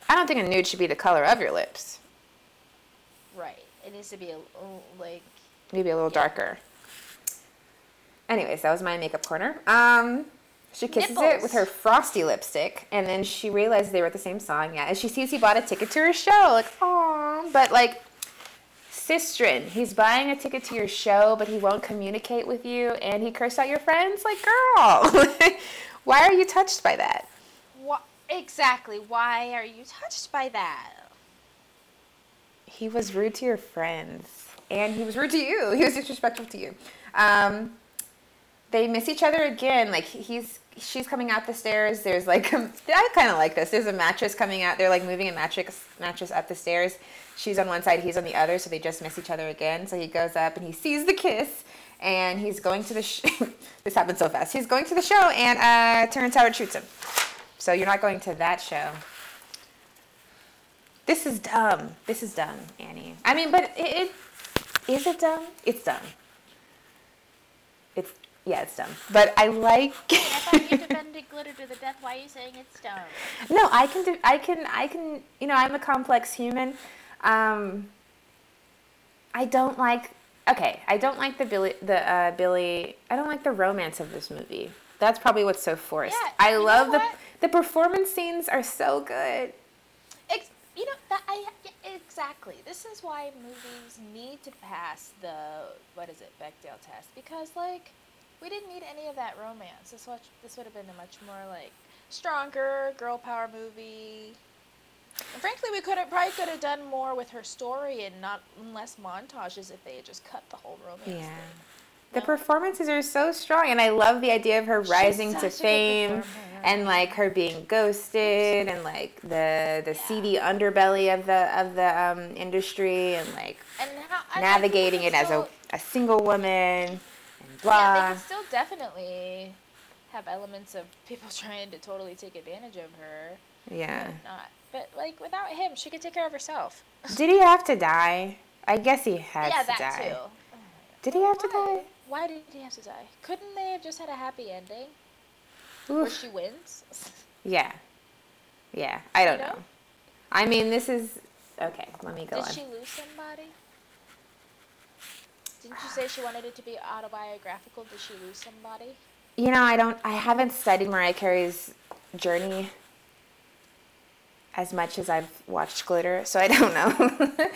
I don't think a nude should be the color of your lips. Right. It needs to be a little, like... Maybe a little yeah. darker. Anyways, that was my makeup corner. Um... She kisses Nipples. it with her frosty lipstick, and then she realized they were at the same song, yeah. And she sees he bought a ticket to her show. Like, aww. But, like, sistren, he's buying a ticket to your show, but he won't communicate with you, and he cursed out your friends? Like, girl, why are you touched by that? What? Exactly. Why are you touched by that? He was rude to your friends, and he was rude to you. He was disrespectful to you. Um... They miss each other again. Like, he's, she's coming out the stairs. There's like, a, I kind of like this. There's a mattress coming out. They're like moving a mattress mattress up the stairs. She's on one side, he's on the other. So they just miss each other again. So he goes up and he sees the kiss, and he's going to the. Sh- this happened so fast. He's going to the show, and uh, Terrence Howard shoots him. So you're not going to that show. This is dumb. This is dumb, Annie. I mean, but it, it is it dumb? It's dumb. It's. Yeah, it's dumb. But I like. Wait, I thought you defended Glitter to the death. Why are you saying it's dumb? No, I can do. I can. I can. You know, I'm a complex human. Um, I don't like. Okay, I don't like the Billy. The uh, Billy. I don't like the romance of this movie. That's probably what's so forced. Yeah, I love the the performance scenes are so good. Ex- you know that I yeah, exactly. This is why movies need to pass the what is it Bechdel test, because like. We didn't need any of that romance. This watch, this would have been a much more like stronger girl power movie. And frankly, we could have probably could have done more with her story and not less montages if they had just cut the whole romance. Yeah, thing. the no? performances are so strong, and I love the idea of her rising to fame and like her being ghosted and like the the yeah. seedy underbelly of the of the um, industry and like and how, navigating it as so, a a single woman. Blah. Yeah, they can still definitely have elements of people trying to totally take advantage of her. Yeah. But, not, but like, without him, she could take care of herself. Did he have to die? I guess he had yeah, to die. Yeah, that too. Oh did he have Why? to die? Why did he have to die? Couldn't they have just had a happy ending? Oof. Where she wins? Yeah. Yeah, I don't you know? know. I mean, this is... Okay, let me go did on. Did she lose somebody? Didn't you say she wanted it to be autobiographical? Did she lose somebody? You know, I don't. I haven't studied Mariah Carey's journey as much as I've watched Glitter, so I don't know. Gotcha.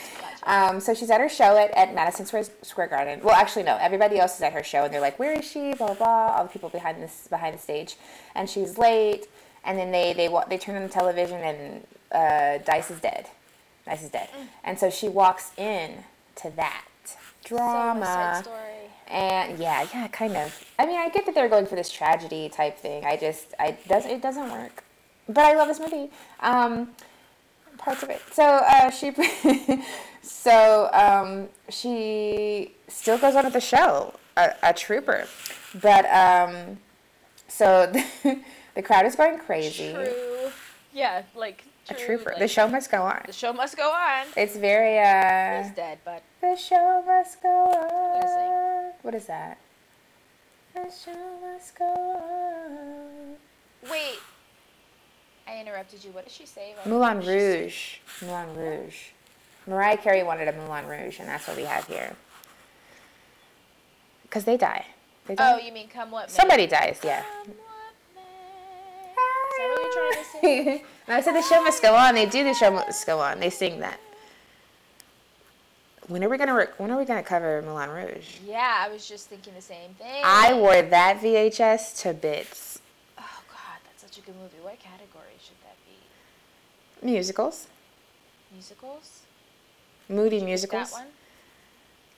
um, so she's at her show at, at Madison Square Garden. Well, actually, no. Everybody else is at her show, and they're like, "Where is she?" Blah blah. blah. All the people behind this behind the stage, and she's late. And then they they they turn on the television, and uh, Dice is dead. Dice is dead, mm. and so she walks in to that. Drama so and yeah yeah kind of I mean I get that they're going for this tragedy type thing I just I doesn't it doesn't work but I love this movie um parts of it so uh she so um she still goes on with the show a, a trooper but um so the, the crowd is going crazy True. yeah like A trooper. Like, the show must go on. The show must go on. It's very, uh... He's dead, but... The show must go on. What is that? The show must go on. Wait. I interrupted you. What did she say? About Moulin Rouge. Moulin Rouge. Mariah Carey wanted a Moulin Rouge, and that's what we have here. Because they die. They die. Oh, you mean come what may? Somebody dies, yeah. Come what may. Is that what you're trying to say? No, I said the show must go on. They do the show must go on. They sing that. When are we gonna re- When are we gonna cover Moulin Rouge? Yeah, I was just thinking the same thing. I wore that V H S to bits. Oh God, that's such a good movie. What category should that be? Musicals. Musicals. Moody musicals. That one.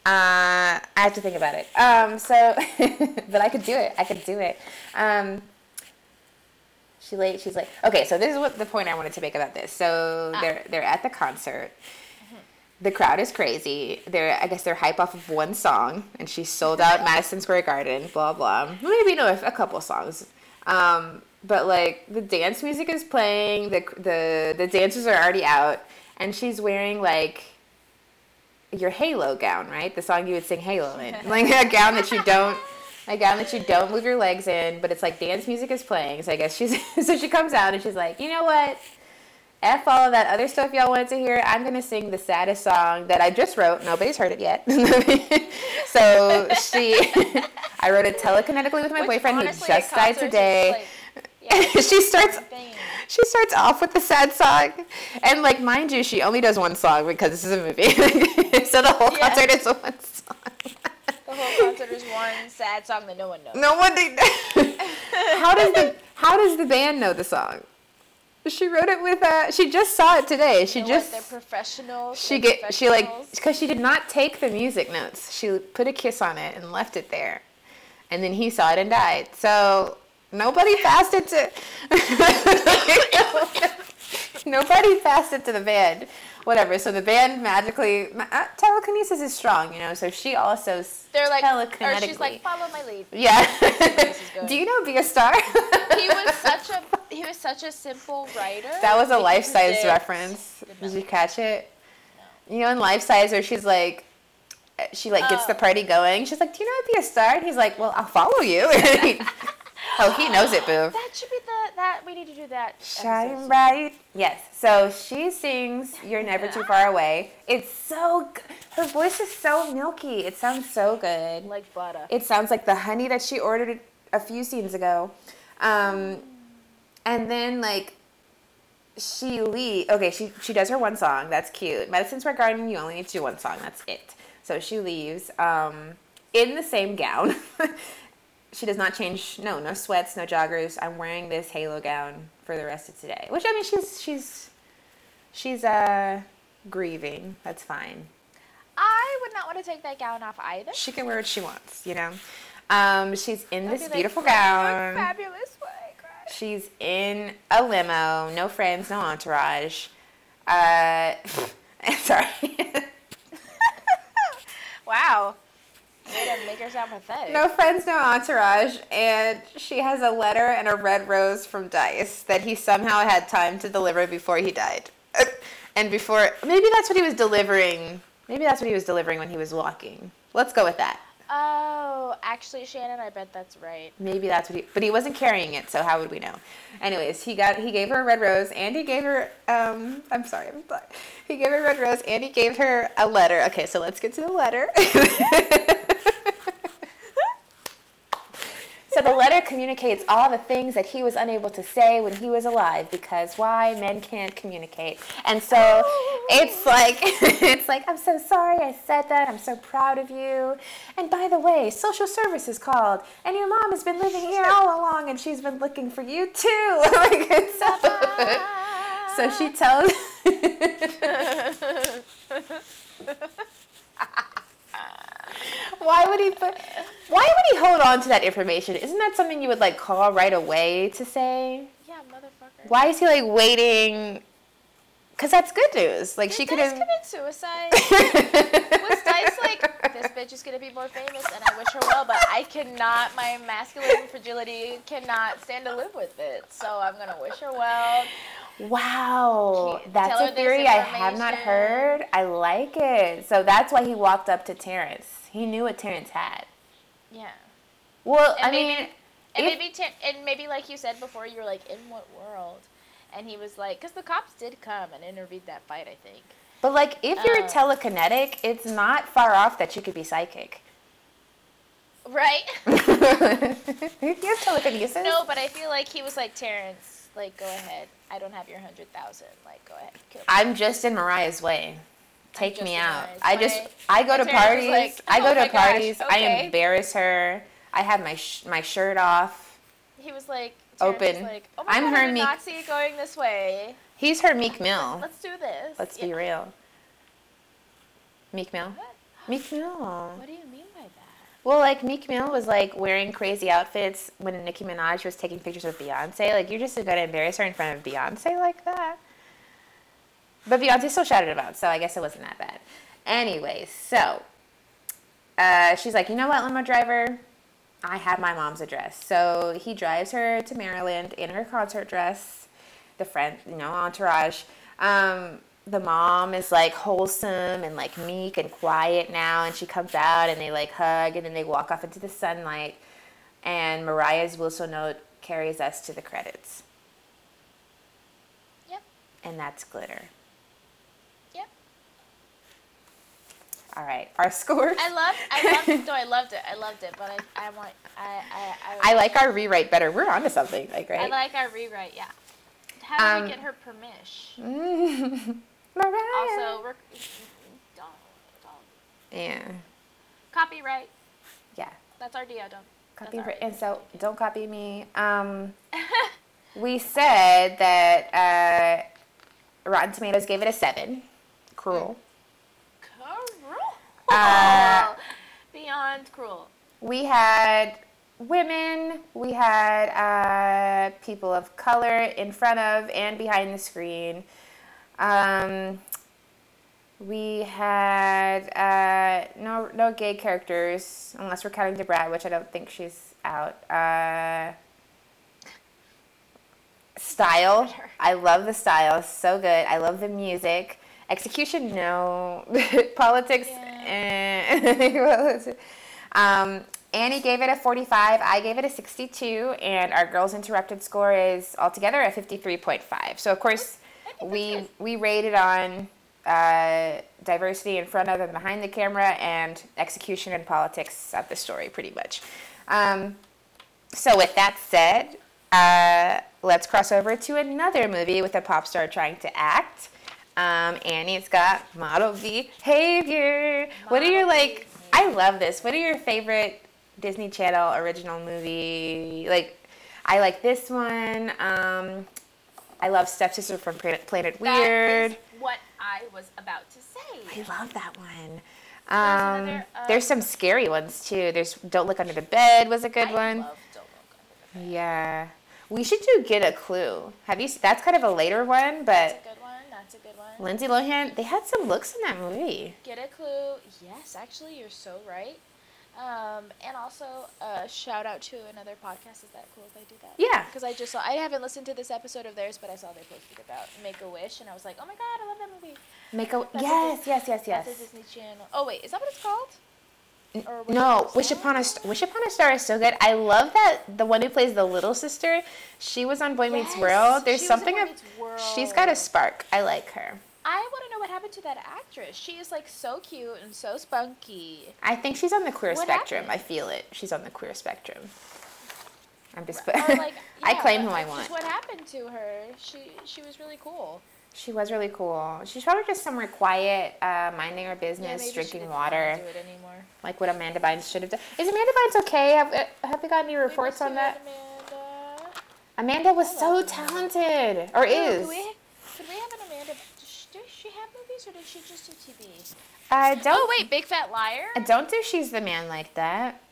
Uh, I have to think about it. Um, so, but I could do it. I could do it. Um. She late. She's like, okay. So this is what the point I wanted to make about this. So ah. they're they're at the concert. Mm-hmm. The crowd is crazy. They're I guess they're hype off of one song, and she sold out Madison Square Garden. Blah blah. Maybe no, a couple songs. Um, but like the dance music is playing. The the the dancers are already out, and she's wearing like your halo gown, right? The song you would sing halo in. Like a gown that you don't, a gown that you don't move your legs in, but it's like dance music is playing. So I guess she's, so she comes out and she's like, you know what? F all of that other stuff y'all wanted to hear. I'm going to sing the saddest song that I just wrote. Nobody's heard it yet. So she, I wrote it telekinetically with my Which boyfriend honestly, who just died today. she starts she starts off with the sad song, and like, mind you, she only does one song because this is a movie. So the whole yeah. concert is one song. The whole concert is one sad song that no one knows. No one did. How does the how does the band know the song? She wrote it with uh she just saw it today. She you know just what? They're professionals. She they're get she like because she did not take the music notes. She put a kiss on it and left it there, and then he saw it and died. So. Nobody fasted to Nobody fasted to the band. Whatever. So the band magically uh, telekinesis is strong, you know. So she also They're like telekinetically. Or she's like, follow my lead. Yeah. Do you know Be a Star? He was such a he was such a simple writer. That was a Life Size reference. Did you catch it? No. You know, in Life Size where she's like she like gets oh. the party going. She's like, do you know Be a Star? And he's like, well, I'll follow you. Oh, he knows it, boo. That should be the, that, we need to do that. Shine episode. Bright. Yes. So she sings You're Never Too Far Away. It's so, her voice is so milky. It sounds so good. Like butter. It sounds like the honey that she ordered a few scenes ago. Um, and then, like, she leaves. Okay, she, she does her one song. That's cute. Madison Square Garden, you only need to do one song. That's it. So she leaves um, in the same gown. She does not change. No, no sweats, no joggers. I'm wearing this halo gown for the rest of today. Which I mean, she's she's she's uh grieving. That's fine. I would not want to take that gown off either. She can wear what she wants, you know. Um, she's in I'll this be beautiful like, gown. Fabulous way, crush. She's in a limo. No friends, no entourage. Uh, sorry. Wow. Make her sound pathetic. No friends, no entourage, and she has a letter and a red rose from Dice that he somehow had time to deliver before he died. And before, maybe that's what he was delivering. Maybe that's what he was delivering when he was walking. Let's go with that. Oh, actually, Shannon, I bet that's right. Maybe that's what he, but he wasn't carrying it, so how would we know? Anyways, he got, he gave her a red rose, and he gave her, um, I'm sorry, I'm sorry. He gave her a red rose, and he gave her a letter. Okay, so let's get to the letter. So the letter communicates all the things that he was unable to say when he was alive, because why? Men can't communicate. And so it's like, it's like, I'm so sorry I said that. I'm so proud of you. And by the way, social services called, and your mom has been living here all along, and she's been looking for you too. Like, it's so, so she tells... Why would he put, why would he hold on to that information? Isn't that something you would like call right away to say? Yeah, motherfucker. Why is he like waiting? Because that's good news. Like, Did she could have committed suicide. Was Dice like, this bitch is gonna be more famous, and I wish her well, but I cannot. My masculine fragility cannot stand to live with it. So I'm gonna wish her well. Wow, that's a theory I have not heard. I like it. So that's why he walked up to Terrence. He knew what Terrence had. Yeah. Well, and I maybe, mean, and if, maybe ter- and maybe like you said before, you were like, in what world? And he was like, because the cops did come and interviewed that fight, I think. But like, if you're um, telekinetic, it's not far off that you could be psychic. Right. You have telekinesis. No, but I feel like he was like, Terrence, like, go ahead. I don't have your hundred thousand. Like, go ahead. Kill me. I'm just in Mariah's way. Take me out. I way. just, I go and to Terrence parties. Like, oh, I go to parties. Gosh, okay. I embarrass her. I have my sh- my shirt off. He was like, Terrence open. Was like, oh my I'm God, her I'm meek. Nazi going this way. He's her Meek Mill. Let's do this. Let's yeah. be real. Meek Mill. What? Meek Mill. What do you mean? Well, like, Meek Mill was, like, wearing crazy outfits when Nicki Minaj was taking pictures with Beyonce. Like, you're just going to embarrass her in front of Beyonce like that. But Beyonce still shouted him out, so I guess it wasn't that bad. Anyway, so uh, she's like, you know what, limo driver? I have my mom's address. So he drives her to Maryland in her concert dress, the friend, you know, entourage. Um, the mom is like wholesome and like meek and quiet now, and she comes out and they like hug and then they walk off into the sunlight, and Mariah's whistle note carries us to the credits. Yep. And that's Glitter. Yep. All right, our scores. I loved, I loved it. No, I loved it. I loved it, but I, I want, I, I, I, I like our rewrite better. We're onto something, like, right? I like our rewrite, yeah. How do um, we get her permission? Mariah. Also, we're, don't, don't. Yeah. Copyright. Yeah. That's our deal. Don't. Copyright. And so, don't copy me. Um, we said that uh, Rotten Tomatoes gave it a seven. Cruel. Cruel. Uh, Beyond cruel. We had women, we had uh, people of color in front of and behind the screen. Um, we had uh, no no gay characters, unless we're counting Da Brat, which I don't think she's out. Uh, style, I love the style, so good. I love the music. Execution, no. Politics, yeah. eh. um, Annie gave it a forty-five, I gave it a sixty-two, and our Girls Interrupted score is altogether a fifty-three point five. So, of course, we we rated on uh, diversity in front of and behind the camera and execution and politics of the story, pretty much. Um, so, with that said, uh, let's cross over to another movie with a pop star trying to act. Um, Annie's got Model Behavior. Model what are your, like, I love this. What are your favorite Disney Channel original movie? Like, I like this one. Um, I love Stepsister from Planet Weird. That is what I was about to say. I love that one. Um, there's, another, uh, there's some scary ones, too. There's Don't Look Under the Bed was a good I one. I love Don't Look Under the Bed. Yeah. We should do Get a Clue. Have you? That's kind of a later one, but that's a good one. That's a good one. Lindsay Lohan, they had some looks in that movie. Get a Clue. Yes, actually, you're so right. Um, and also, uh, shout out to another podcast. Is that cool if I do that? Yeah. Because I just saw, I haven't listened to this episode of theirs, but I saw they posted about Make a Wish, and I was like, oh my God, I love that movie. Make a that's yes, a, yes, yes, yes. That's a Disney Channel. Oh wait, is that what it's called? Or no, Wish Upon a Star. Wish Upon a Star is so good. I love that the one who plays the little sister, she was on Boy Meets yes, World. There's she something was in Boy Meets World. She's got a spark. I like her. I want to know what happened to that actress. She is like so cute and so spunky. I think she's on the queer what spectrum. Happened? I feel it. She's on the queer spectrum. I'm just. Or like, yeah, I claim who I want. What happened to her? She she was really cool. She was really cool. She's probably just somewhere quiet, uh, minding her business, yeah, drinking water. Do it anymore. Like what Amanda Bynes should have done. Is Amanda Bynes okay? Have, have we got any reports on that? Amanda. Amanda was so talented, or is. Could we, could we have an Amanda? Does she have movies, or did she just do T V? Uh, don't. Oh wait, Big Fat Liar. Don't do She's the Man like that.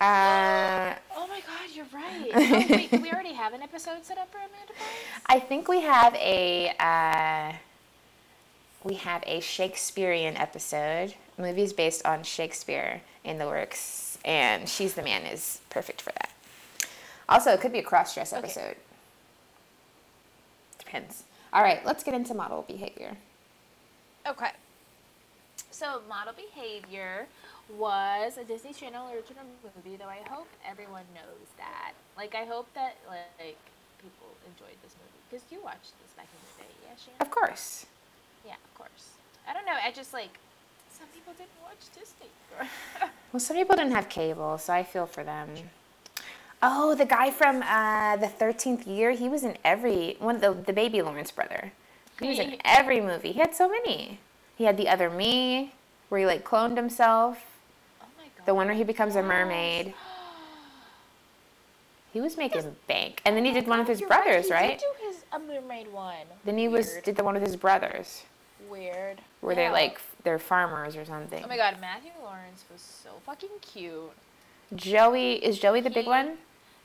Uh, oh my God, you're right. Oh, wait, do we already have an episode set up for Amanda Bynes? I think we have a uh, we have a Shakespearean episode. Movies based on Shakespeare in the works, and She's the Man is perfect for that. Also, it could be a cross-dress episode. Okay. Depends. All right, let's get into Model Behavior. Okay. So, Model Behavior was a Disney Channel original movie, though I hope everyone knows that. Like, I hope that, like, people enjoyed this movie. Because you watched this back in the day, yeah, Shannon? Of course. Yeah, of course. I don't know, I just, like, some people didn't watch Disney. Well, some people didn't have cable, so I feel for them. Oh, the guy from uh, The thirteenth Year, he was in every, one of the, the baby Lawrence brother. He was in every movie. He had so many. He had The Other Me, where he, like, cloned himself. The one where he becomes a mermaid. He was making bank. And then he did one with his brothers, right? He did do his a mermaid one. Then he was did the one with his brothers. Weird. Where they're like they're farmers or something. Oh my God, Matthew Lawrence was so fucking cute. Joey is Joey the big one?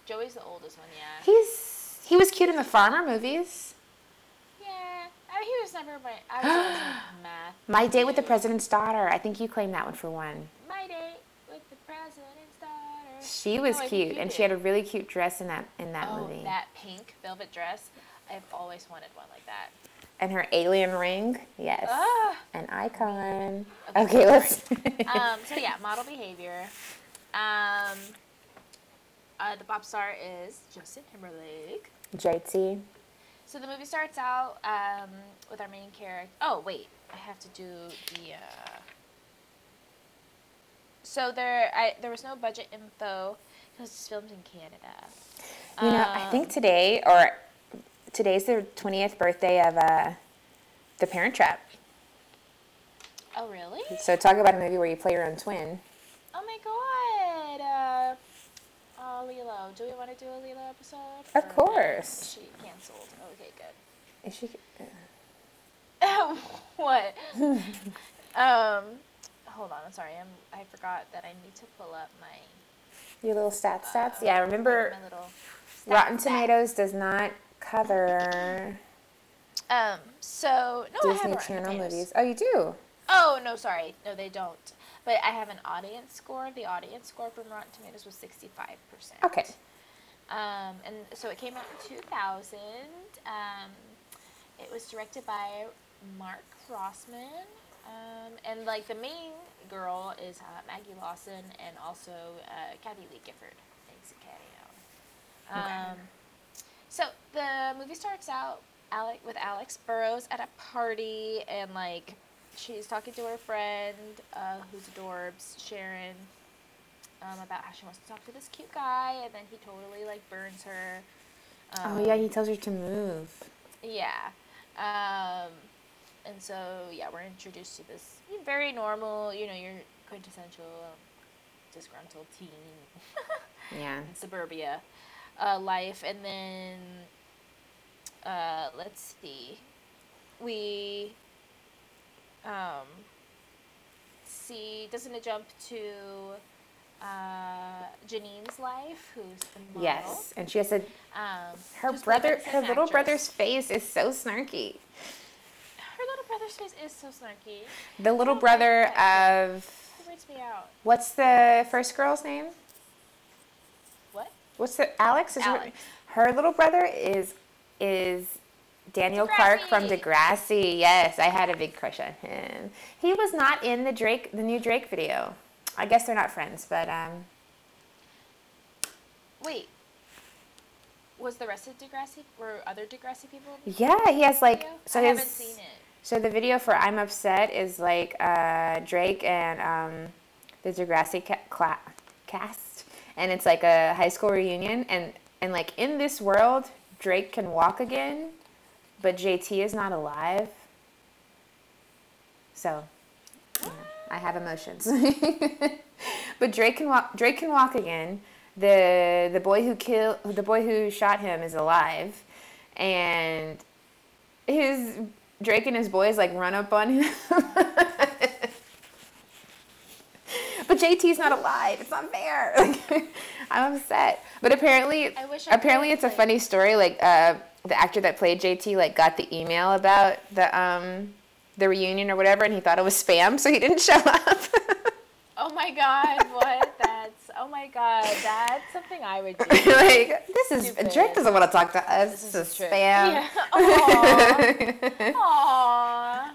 Joey's the oldest one, yeah. He's he was cute in the farmer movies. Yeah. I he was never my I was always in math. My Date with the President's Daughter. I think you claimed that one for one. My Date. She was oh, cute, and did. She had a really cute dress in that in that oh, movie. Oh, that pink velvet dress! I've always wanted one like that. And her alien ring, yes, ah. An icon. Okay, okay let's. um, so yeah, Model Behavior. Um, uh, the pop star is Justin Timberlake. J T. So the movie starts out um, with our main character. Oh wait, I have to do the. Uh... So there, I there was no budget info. It was just filmed in Canada. You know, um, I think today or. Today's the twentieth birthday of uh, The Parent Trap. Oh, really? So talk about a movie where you play your own twin. Oh, my God. Uh, oh, Lilo. Do we want to do a Lilo episode? Of or course. She canceled. Okay, good. Is she? Uh... what? um, hold on. I'm sorry. I'm, I forgot that I need to pull up my... Your little stats stats? Uh, yeah, I remember my little stat, Rotten Tomatoes stat. Does not... cover. Um. So no, Disney I have Channel movies. Oh, you do. Oh no, sorry, no, they don't. But I have an audience score. The audience score from Rotten Tomatoes was sixty-five percent. Okay. Um. And so it came out in two thousand. Um. It was directed by Mark Rossman. Um. And like the main girl is uh, Maggie Lawson and also uh, Kathie Lee Gifford makes a cameo. Um. Okay. So the movie starts out Alec, with Alex Burrows at a party, and like she's talking to her friend, uh, who's adorbs, Sharon, um, about how she wants to talk to this cute guy, and then he totally like burns her. Um, oh yeah, he tells her to move. Yeah, um, and so yeah, we're introduced to this very normal, you know, your quintessential disgruntled teen. Yeah. In suburbia. Uh, life, and then uh, let's see, we um, see, doesn't it jump to uh, Janine's life, who's the model? Yes, and she has a, um, her brother, her little actress. brother's face is so snarky. Her little brother's face is so snarky. The little oh, brother of, it freaks me out. What's the first girl's name? What's the Alex? Is Alex. Her, her little brother is is Daniel Degrassi. Clark from Degrassi. Yes, I had a big crush on him. He was not in the Drake, the new Drake video. I guess they're not friends, but um. Wait. Was the rest of Degrassi? Were other Degrassi people? Yeah, he has like. Video? So I his, haven't seen it. So the video for "I'm Upset" is like uh, Drake and um, the Degrassi ca- cla- cast. And it's like a high school reunion, and, and like in this world, Drake can walk again, but J T is not alive. So, yeah, I have emotions. But Drake can walk. Drake can walk again. the The boy who kill the boy who shot him is alive, and his Drake and his boys like run up on him. But J T's not alive. It's not fair. Like, I'm upset. But apparently, I wish I apparently it's a funny story. Like uh, the actor that played J T like got the email about the um, the reunion or whatever, and he thought it was spam, so he didn't show up. Oh my God! What? That's oh my God! That's something I would do. Like this is Stupid. Drake doesn't want to talk to us. This, this is, is spam. Yeah. Aww. Aww.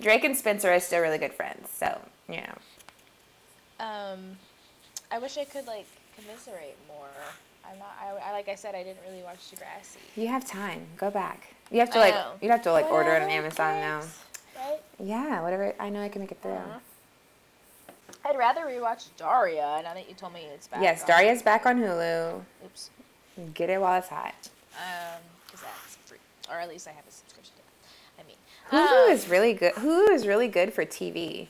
Drake and Spencer are still really good friends. So yeah. Um, I wish I could like commiserate more. I'm not. I, I like I said, I didn't really watch Degrassi. You have time. Go back. You have to like. You'd have to like whatever order it on Amazon takes, now. Right? Yeah. Whatever. I know I can make it through. Uh-huh. I'd rather rewatch Daria now that you told me it's back. Yes, on Daria's back on Hulu. Oops. Get it while it's hot. Um, because that's free, or at least I have a subscription to that. I mean, Hulu um, is really good. Hulu is really good for T V.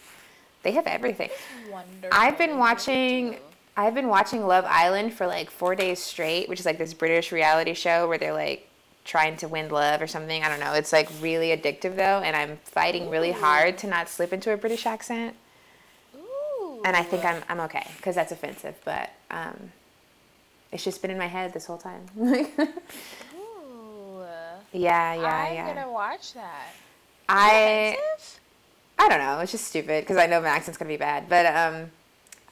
They have everything. Wonderful. I've been watching I've been watching Love Island for like four days straight, which is like this British reality show where they're like trying to win love or something. I don't know. It's like really addictive though, and I'm fighting really Ooh. hard to not slip into a British accent. Ooh. And I think I'm I'm okay because that's offensive, but um, it's just been in my head this whole time. Ooh. Yeah, yeah, I'm yeah. I'm gonna watch that. I. Offensive? I don't know. It's just stupid because I know my accent's gonna be bad, but um,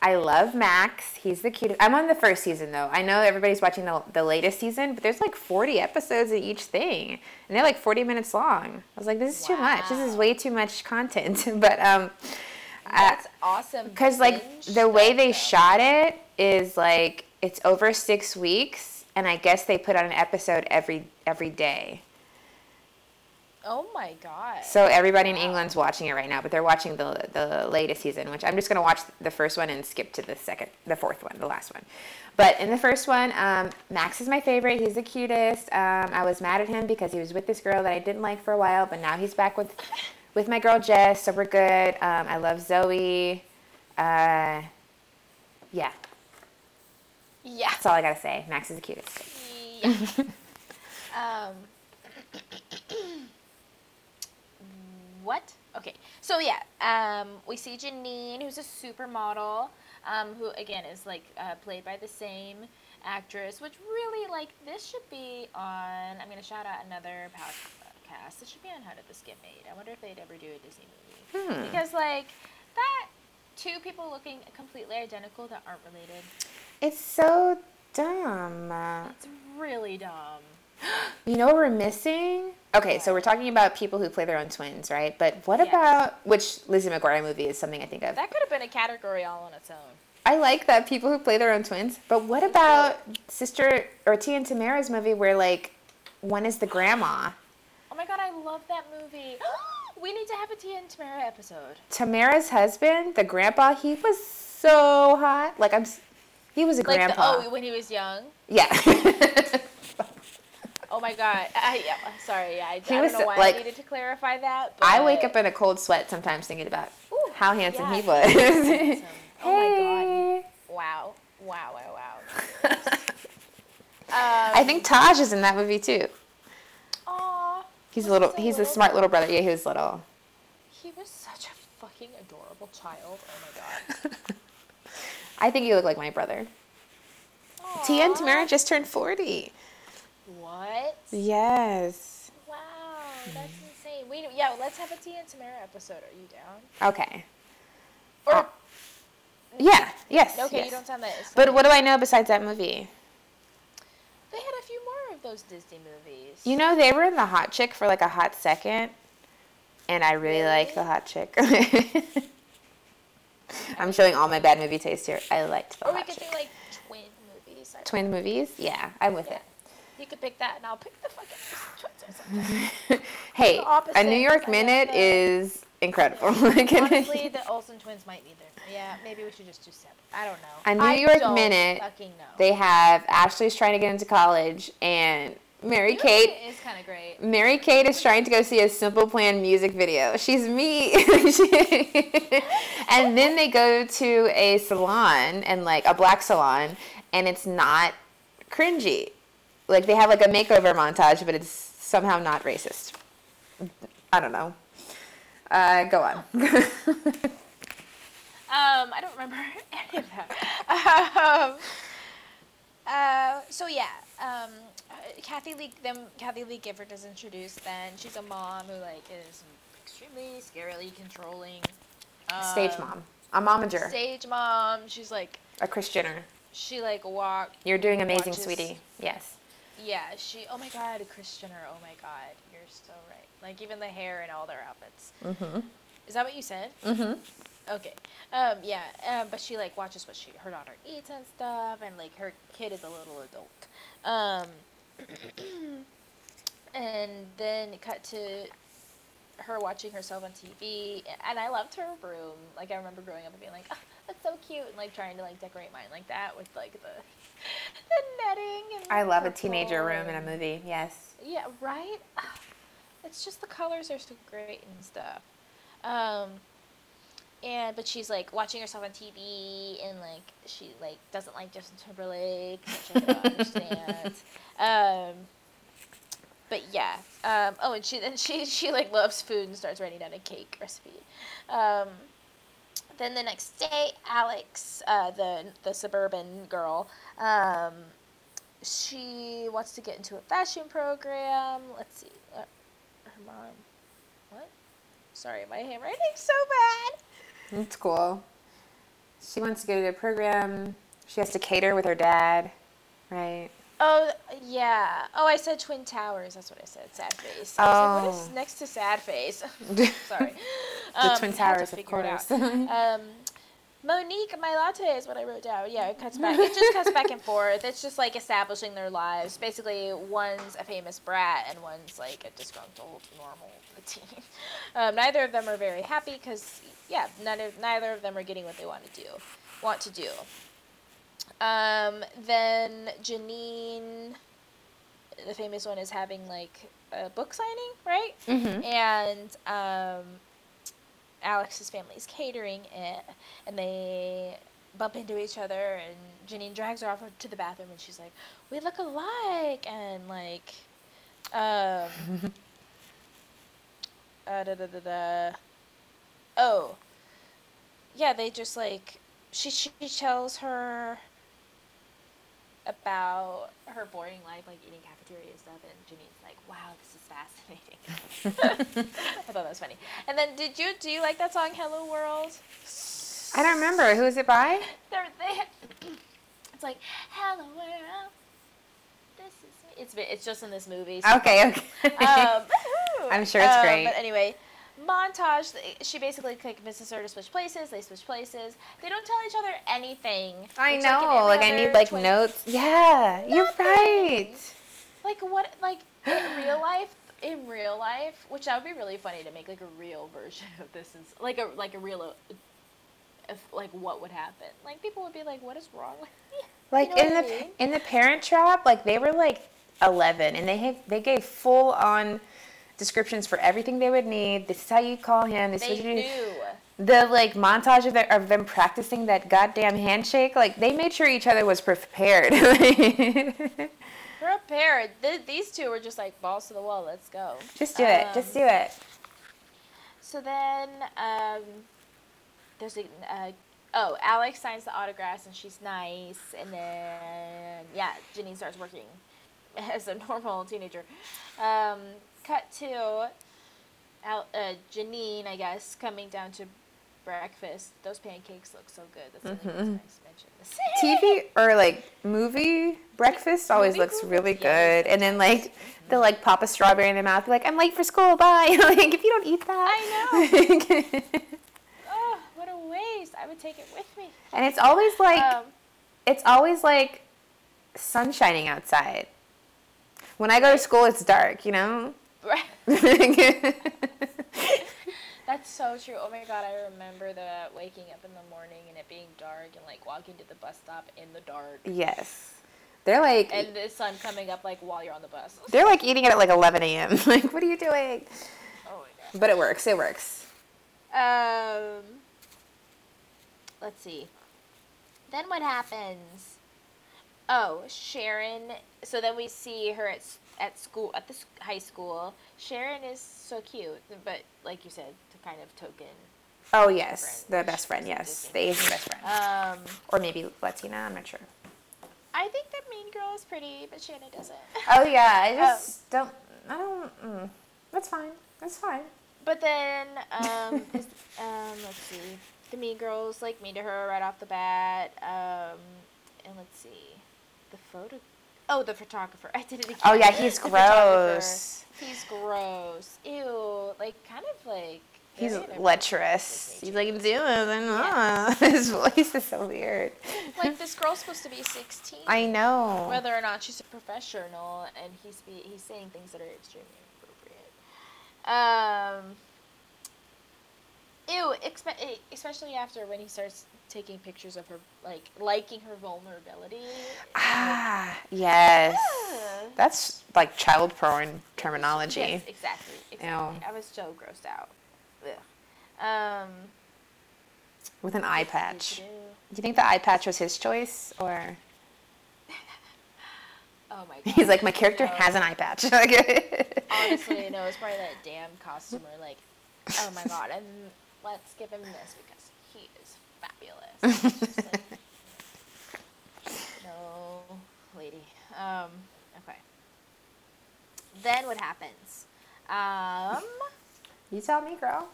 I love Max. He's the cutest. I'm on the first season, though. I know everybody's watching the, the latest season, but there's like forty episodes of each thing, and they're like forty minutes long. I was like, this is wow. too much. This is way too much content. But um, that's I, awesome. Because like the way they shot it is like it's over six weeks, and I guess they put on an episode every every day. Oh my God. So everybody in England's watching it right now, but they're watching the the latest season, which I'm just going to watch the first one and skip to the second, the fourth one, the last one. But in the first one, um, Max is my favorite. He's the cutest. Um, I was mad at him because he was with this girl that I didn't like for a while, but now he's back with with my girl Jess, so we're good. Um, I love Zoe. Uh, yeah. Yeah. That's all I got to say. Max is the cutest. Yeah. um. What? Okay. So, yeah, um, we see Janine, who's a supermodel, um, who, again, is, like, uh, played by the same actress, which really, like, this should be on, I'm going to shout out another podcast. This should be on How Did This Get Made. I wonder if they'd ever do a Disney movie. Hmm. Because, like, that, two people looking completely identical that aren't related. It's so dumb. It's really dumb. You know what we're missing? Okay, so we're talking about people who play their own twins, right? But what yeah. about, which Lizzie McGuire movie is something I think of. That could have been a category all on its own. I like that, people who play their own twins. But what about Sister, or Tia and Tamera's movie where, like, one is the grandma? Oh my God, I love that movie. We need to have a Tia and Tamera episode. Tamera's husband, the grandpa, he was so hot. Like, I'm, he was a like grandpa. The, oh, when he was young? Yeah. Oh my God! I, yeah, I'm sorry. Yeah, I, I don't know why like, I needed to clarify that. But... I wake up in a cold sweat sometimes thinking about Ooh, how handsome yeah, he was. Handsome. Oh hey. My God! Wow! Wow! Wow! Wow! um, I think Taj is in that movie too. Aw. He's a little. He's a, he's little? a smart little brother. Yeah, he was little. He was such a fucking adorable child. Oh my God. I think you look like my brother. Aww. Tia and Tamera just turned forty. What? Yes. Wow, that's insane. We yeah, well, let's have a Tia and Tamera episode. Are you down? Okay. Or uh, yeah, yes. Okay, yes. You don't sound that. But what do I know besides that movie? They had a few more of those Disney movies. You know, they were in The Hot Chick for like a hot second, and I really, really? Like The Hot Chick. I'm showing all my bad movie taste here. I liked The or Hot Chick. Or we could Chick. do like twin movies. I twin think. movies? Yeah, I'm with yeah. it. You could pick that, and I'll pick the fucking. Hey, the A New York Minute is incredible. Honestly, the Olsen twins might be there. Yeah, maybe we should just do seven. I don't know. A New I York Minute. Fucking know. They have Ashley's trying to get into college, and Mary New Kate York is kind of great. Mary Kate is trying to go see a Simple Plan music video. She's me. And then they go to a salon, and like a black salon, and it's not cringy. Like, they have, like, a makeover montage, but it's somehow not racist. I don't know. Uh, go on. um, I don't remember any of that. Um, uh, so, yeah. Um, Kathie Lee, them, Kathie Lee Gifford is introduced then. She's a mom who, like, is extremely, scarily controlling. Um, stage mom. A momager. Stage mom. She's, like... A Christianer. She, like, walked. You're doing amazing, watches. Sweetie. Yes. Yeah, she, oh my God, Christianer, oh my God, you're so right. Like, even the hair and all their outfits. Mm-hmm. Is that what you said? Mm-hmm. Okay. Um, yeah, um, but she, like, watches what she, her daughter eats and stuff, and, like, her kid is a little adult. Um, and then cut to her watching herself on T V, and I loved her room. Like, I remember growing up and being like, oh, that's so cute, and, like, trying to, like, decorate mine like that with, like, the, the netting. And I love a teenager room in a movie, yes. Yeah, right? It's just the colors are so great and stuff. Um, and, but she's, like, watching herself on T V, and, like, she, like, doesn't like Justin Timberlake, which I don't understand. Um, but, yeah. Um, oh, and she, and she, she, like, loves food and starts writing down a cake recipe. Um... Then the next day, Alex, uh, the the suburban girl, um, she wants to get into a fashion program. Let's see. Uh, her mom. What? Sorry, my handwriting's so bad. It's cool. She wants to go to a program. She has to cater with her dad, right? Oh, yeah. Oh, I said Twin Towers. That's what I said. Sad face. I oh. was like, what is next to sad face? Sorry. the um, Twin Towers, of course. um, Monique, my latte is what I wrote down. Yeah, it cuts back. It just cuts back and forth. It's just like establishing their lives. Basically, one's a famous brat and one's like a disgruntled normal teen. Um, neither of them are very happy because, yeah, none of, neither of them are getting what they want to do. Want to do. Um, then Janine, the famous one, is having like a book signing, right? Mm-hmm. And um, Alex's family is catering it, and they bump into each other, and Janine drags her off to the bathroom, and she's like, "We look alike," and like, um, uh, da da da da. Oh, yeah, they just like she she tells her about her boring life, like eating cafeteria and stuff, and Janine's like, wow, this is fascinating. I thought that was funny. And then did you, do you like that song, Hello World? I don't remember. Who is it by? They're, they, it's like, hello world, this is me. It's, it's just in this movie. So okay, okay. Um, I'm sure it's um, great. But anyway, montage, she basically convinces her to switch places. They switch places. They don't tell each other anything. I know. Like, like I need, like, twin- notes. Yeah, nothing. You're right. Like, what, like, in real life, in real life, which that would be really funny to make, like, a real version of this. Is, like, a like a real, like, what would happen? Like, people would be like, what is wrong with me? Like, you know in, the, I mean? in The Parent Trap, like, they were, like, eleven, and they have, they gave full-on descriptions for everything they would need. This is how you call him. This they knew. The, like, montage of, their, of them practicing that goddamn handshake. Like, they made sure each other was prepared. prepared. Th- these two were just, like, balls to the wall. Let's go. Just do um, it. Just do it. So then, um, there's a, uh, oh, Alex signs the autographs, and she's nice. And then, yeah, Janine starts working as a normal teenager. Um... Cut to uh, Janine, I guess, coming down to breakfast. Those pancakes look so good. That's mm-hmm. something that's nice to mention. T V or, like, movie breakfast always movie looks movie? really yeah. good. And then, like, mm-hmm. they'll, like, pop a strawberry in their mouth. They're like, I'm late for school. Bye. Like, if you don't eat that. I know. Oh, what a waste. I would take it with me. And it's always, like, um, it's always, like, sun shining outside. When I go to school, it's dark, you know? Right. That's so true. Oh my god, I remember the waking up in the morning and it being dark and like walking to the bus stop in the dark. Yes, they're like, and the sun coming up like while you're on the bus. They're like eating it at like eleven a.m. Like, what are you doing? Oh my god. But it works. It works. Um. Let's see. Then what happens? Oh, Sharon. So then we see her at at school, at the high school. Sharon is so cute, but like you said, kind of token. Oh yes, friend. The best friend. Yes, the Asian best friend. Um, or maybe Latina. I'm not sure. I think that mean girl is pretty, but Shannon doesn't. Oh yeah, I just um, don't. I don't. Mm, that's fine. That's fine. But then, um, um, let's see. The mean girls like mean to her right off the bat. Um, and let's see, the photo. Oh, the photographer. I did it again. Oh, yeah, he's the gross. He's gross. Ew. Like, kind of like... He's lecherous. He's like, do it. Yeah. His voice is so weird. Like, this girl's supposed to be sixteen. I know. Whether or not she's a professional, and he's be, he's saying things that are extremely inappropriate. Um, ew, expe- especially after when he starts taking pictures of her, like, liking her vulnerability. Ah, like, yes. Yeah. That's, like, child porn terminology. Yes, exactly. exactly. Ew. I was so grossed out. Um, With an eye patch. Do you think the eye patch was his choice, or? Oh, my God. He's like, my character no. has an eye patch. Honestly, no, it's probably that damn costumer, like, oh, my God, and let's give him this because he is fabulous. Just like, no, lady. Um, okay. Then what happens? Um, you tell me, girl.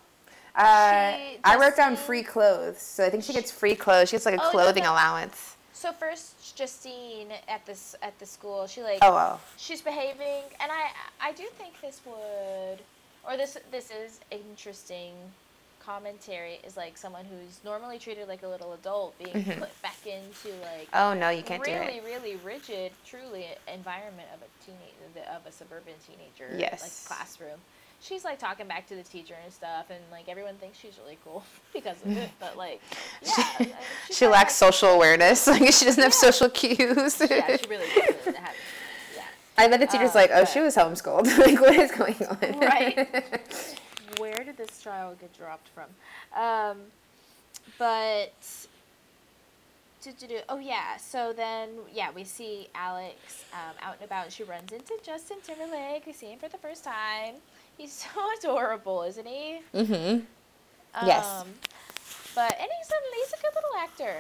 Uh, I wrote down free clothes, so I think she gets free clothes. She gets like a oh, clothing no, no. allowance. So first, Justine at this at the school, she like oh, wow. she's behaving, and I I do think this would or this this is interesting commentary is like someone who's normally treated like a little adult being mm-hmm. put back into like oh no you can't really, do it really really rigid truly environment of a teenage of a suburban teenager yes. like classroom. She's, like, talking back to the teacher and stuff, and, like, everyone thinks she's really cool because of it, but, like, yeah. She, I mean, she lacks like, social awareness. Like, she doesn't yeah. have social cues. Yeah, she really doesn't have yeah. I bet the teacher's uh, like, oh, but, she was homeschooled. Like, what is going on? Right. Where did this child get dropped from? Um, but, do, do, do. oh, yeah, so then, yeah, we see Alex um, out and about. She runs into Justin Timberlake. We see him for the first time. He's so adorable, isn't he? Mm-hmm. Um, yes. But, and he's a, he's a good little actor.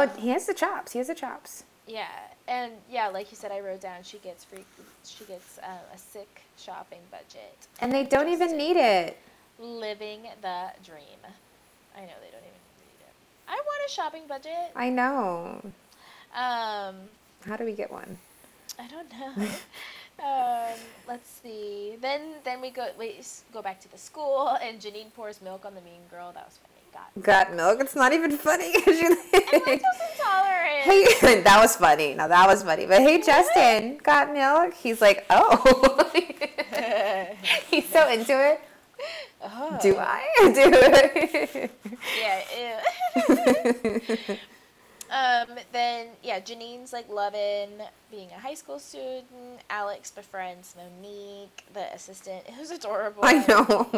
Um, oh, he has the chops. He has the chops. Yeah. And, yeah, like you said, I wrote down she gets free, she gets um, a sick shopping budget. And they don't Just even need it. Living the dream. I know they don't even need it. I want a shopping budget. I know. Um. How do we get one? I don't know. Um, let's see. Then then we go we go back to the school, and Janine pours milk on the mean girl. That was funny. Got, Got milk. milk. It's not even funny. I'm lactose intolerant. Hey, that was funny. No, that was funny. But hey, Justin, got milk? He's like, oh. He's so into it. Oh. Do I? Do it. Yeah. Ew. Um, then, yeah, Janine's, like, loving being a high school student. Alex befriends Monique, the assistant. It was adorable. I know.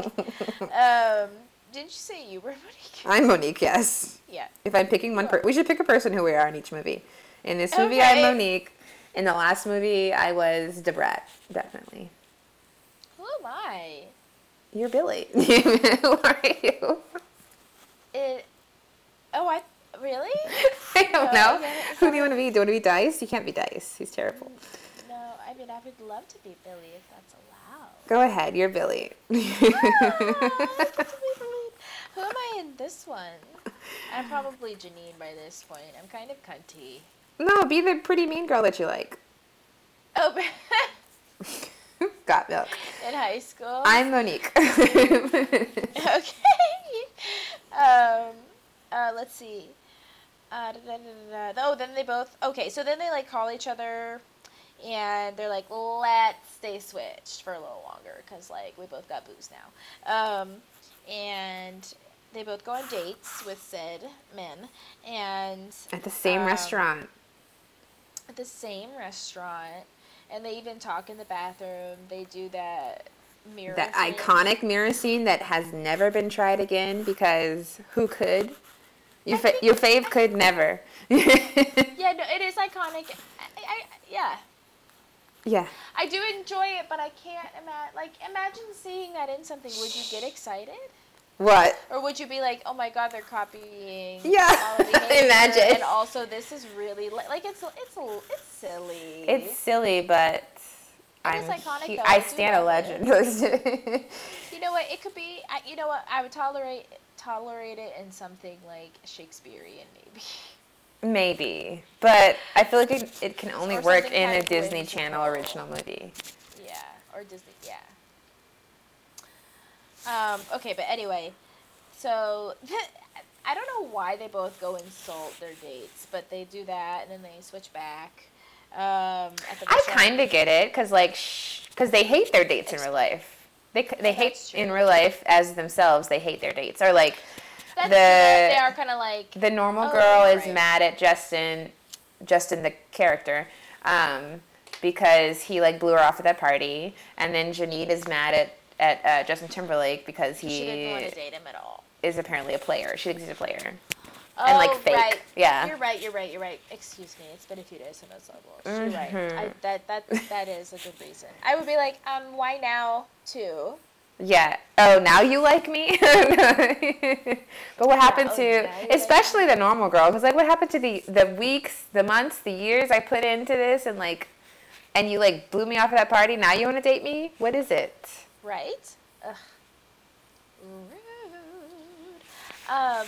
um, didn't you say you were Monique? I'm Monique, yes. Yeah. If I'm picking one person, we should pick a person who we are in each movie. In this movie, okay. I'm Monique. In the last movie, I was Da Brat, definitely. Who am I? You're Billy. Who are you? It, oh, I... Really? I don't no, know. Yeah, Who do you want to be? Do you want to be Dice? You can't be Dice. He's terrible. No, I mean, I would love to be Billy if that's allowed. Go ahead. You're Billy. Ah, who am I in this one? I'm probably Janine by this point. I'm kind of cunty. No, be the pretty mean girl that you like. Oh, got milk. In high school? I'm Monique. Okay. Um, uh, let's see. Uh, da, da, da, da, da. Oh, then they both... Okay, so then they, like, call each other, and they're like, let's stay switched for a little longer, because, like, we both got booze now. Um, and they both go on dates with said men, and... At the same um, restaurant. At the same restaurant, and they even talk in the bathroom. They do that... Mirror that scene. Iconic mirror scene that has never been tried again because who could? Your, fa- your fave could never. Yeah, no, it is iconic. I, I, yeah. Yeah. I do enjoy it, but I can't imagine. Like, imagine seeing that in something. Would you get excited? What? Or would you be like, oh my God, they're copying? Yeah. All of the imagine. And also, this is really li- like it's it's it's silly. It's silly, but. I'm iconic, he, I stand a legend. You know what? It could be. I, you know what? I would tolerate tolerate it in something like Shakespearean, maybe. Maybe, but I feel like it, it can only or work in a Disney Channel original movie. Yeah, or Disney. Yeah. Um. Okay, but anyway, so I don't know why they both go insult their dates, but they do that, and then they switch back. Um, at the I kind of get it, cause like, shh, cause they hate their dates in real life. They they hate in real life as themselves. They hate their dates, or like that's the true. They are kind of like the normal oh, girl is right. mad at Justin, Justin the character, um, because he like blew her off at that party, and then Janine is mad at at uh, Justin Timberlake because he she didn't want to date him at all. Is apparently a player. She thinks he's a player. Oh, and like fake. Right. Yeah. You're right, you're right, you're right. Excuse me. It's been a few days since I saw Blow. You're right. I, that, that, that is a good reason. I would be like, um, why now, too? Yeah. Oh, now you like me? But what happened yeah, oh, to, especially like the normal girl, because like what happened to the, the weeks, the months, the years I put into this, and like, and you like blew me off at that party, now you want to date me? What is it? Right? Ugh. Right. Um,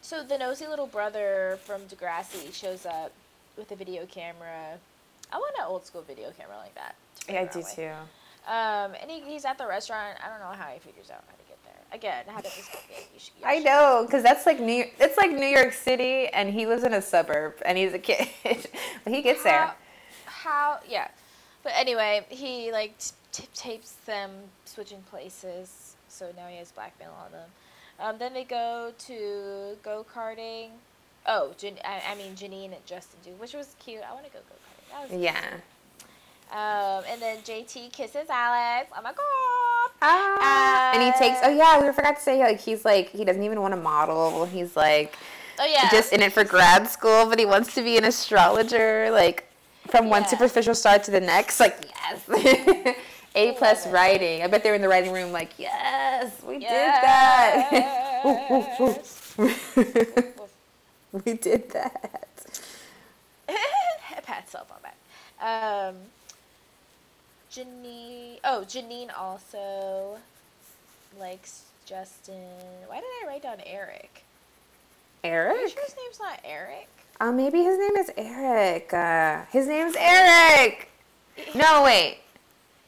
so the nosy little brother from Degrassi shows up with a video camera. I want an old school video camera like that. Yeah, I do with. too. Um, and he, he's at the restaurant. I don't know how he figures out how to get there. Again, how to escape it. You should, you I should. know, because that's like New. It's like New York City, and he lives in a suburb, and he's a kid. But he gets how, there. How? Yeah. But anyway, he like t- t- tapes them switching places, so now he has blackmail on them. Um, then they go to go-karting. Oh, Jan- I, I mean Janine and Justin do, which was cute. I want to go go-karting. That was cute. Yeah. Um, and then J T kisses Alex. Oh my god! Ah. Uh, and he takes. Oh yeah, we forgot to say like he's like he doesn't even want to model. He's like, oh yeah, just in it for grad school, but he wants to be an astrologer. Like from yeah. one superficial star to the next. Like yes, A plus writing. I bet they're in the writing room. Like yes, we yes. did that. We did that. Pat self on that. Um, Janine, oh, Janine also likes Justin. Why did I write down Eric? Eric? Are you sure his name's not Eric? Uh, maybe his name is Eric. Uh, his name's Eric! No, wait.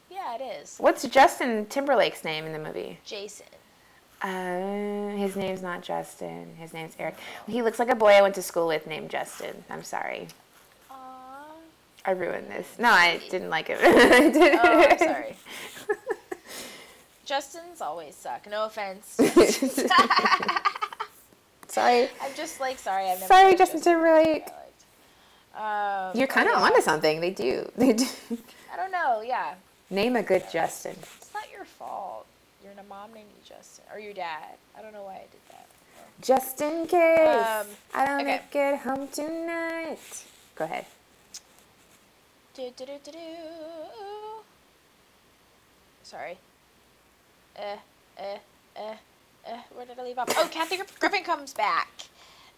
Yeah, it is. What's Justin Timberlake's name in the movie? Jason. Uh, his name's not Justin. His name's Eric. He looks like a boy I went to school with named Justin. I'm sorry. I ruined this. No, I didn't like it. I didn't. Oh, I'm sorry. Justin's always suck. No offense. sorry. I'm just like sorry. I've never sorry, Justin Timberlake. Um, You're kind of onto something. They do. They do. I don't know. Yeah. Name a good yeah. Justin. It's not your fault. Your mom named you Justin, or your dad. I don't know why I did that. Just in case um, I don't okay. make it home tonight. Go ahead. Do, do, do, do, do. Sorry. Uh, uh, uh, uh. Where did I leave off? Oh, Kathy Griffin comes back.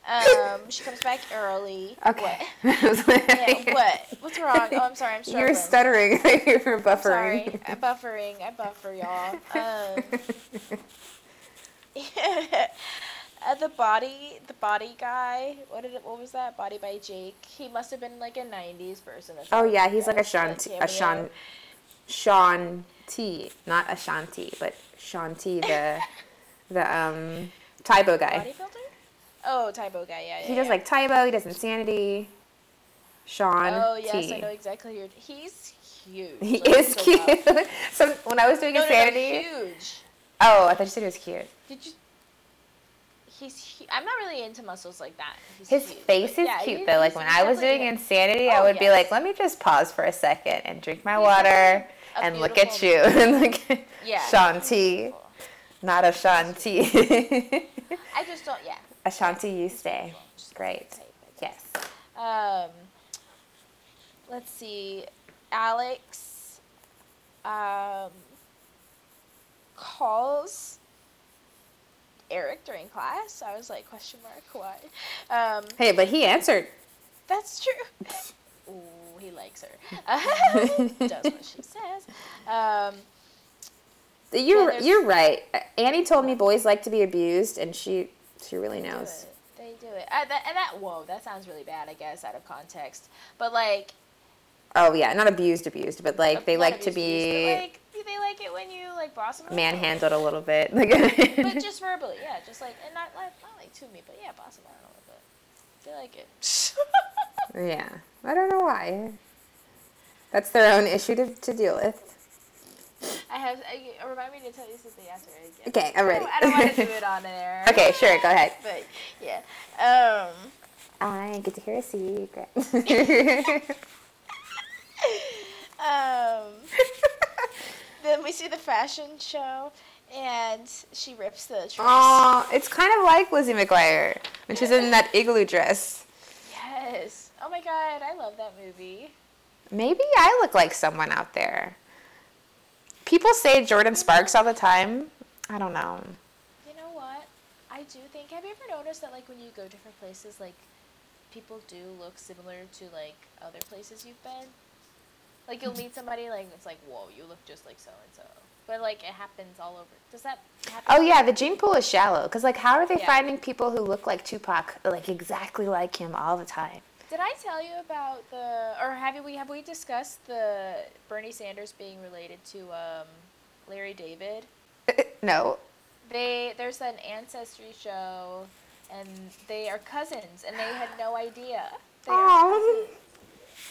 Um, she comes back early. Okay. What? yeah, what? What's wrong? Oh, I'm sorry. I'm struggling. You're stuttering. You're buffering. I'm sorry. I'm buffering. I buffer, y'all. Um, uh, the body, the body guy. What did it? What was that? Body by Jake. He must have been like a nineties person. Oh yeah, he's like a Sean, T- a Sean, Sean T, not Ashanti, but Sean T, the, the um, Taibo guy. Bodybuilder. Oh, Taibo guy, yeah, yeah. He does yeah. like Taibo, he does Insanity. Sean Oh, yes, T. I know exactly who you're... He's huge. He like, is so cute. So when I was doing no, Insanity... No, no, huge. Oh, I thought you said he was cute. Did you... He's huge. I'm not really into muscles like that. He's His huge. face but, is yeah, cute, though. Like, when I was doing Insanity, oh, I would yes. be like, let me just pause for a second and drink my he's water and look at you. And look at yeah, Sean T. Beautiful. Not Ashanti. I just don't, yeah. Ashanti, you stay. Great. Yes. Um, let's see. Alex um, calls Eric during class. I was like, question mark, why? Um, hey, but he answered. That's true. Ooh, he likes her. He does what she says. Um, you're, yeah, you're right. Annie told me boys like to be abused, and she... She really they knows. Do they do it. Uh, that, and that, whoa, that sounds really bad, I guess, out of context. But, like... Oh, yeah, not abused, abused, but, like, they like abused, to be... Abused, like, do they like it when you, like, boss them around? Manhandled a little bit. But just verbally, yeah, just, like, and not, like, not, like, to me, but, yeah, boss them around a little bit. They like it. Yeah. I don't know why. That's their own issue to, to deal with. I have. I, remind me to tell you something after I get. Okay, I'm ready. I don't, I don't want to do it on air. Okay, sure, go ahead. But yeah, um, I get to hear a secret. um, then we see the fashion show, and she rips the dress. Oh, it's kind of like Lizzie McGuire when she's in that igloo dress. Yes. Oh my God, I love that movie. Maybe I look like someone out there. People say Jordan Sparks all the time. I don't know. You know what? I do think... Have you ever noticed that, like, when you go different places, like, people do look similar to, like, other places you've been? Like, you'll meet somebody, like, it's like, whoa, you look just like so-and-so. But, like, it happens all over. Does that happen? Oh, yeah, the gene pool is shallow. Because, like, how are they yeah. finding people who look like Tupac, like, exactly like him all the time? Did I tell you about the, or have we have we discussed the Bernie Sanders being related to um, Larry David? No. They There's an ancestry show, and they are cousins, and they had no idea. They are cousins.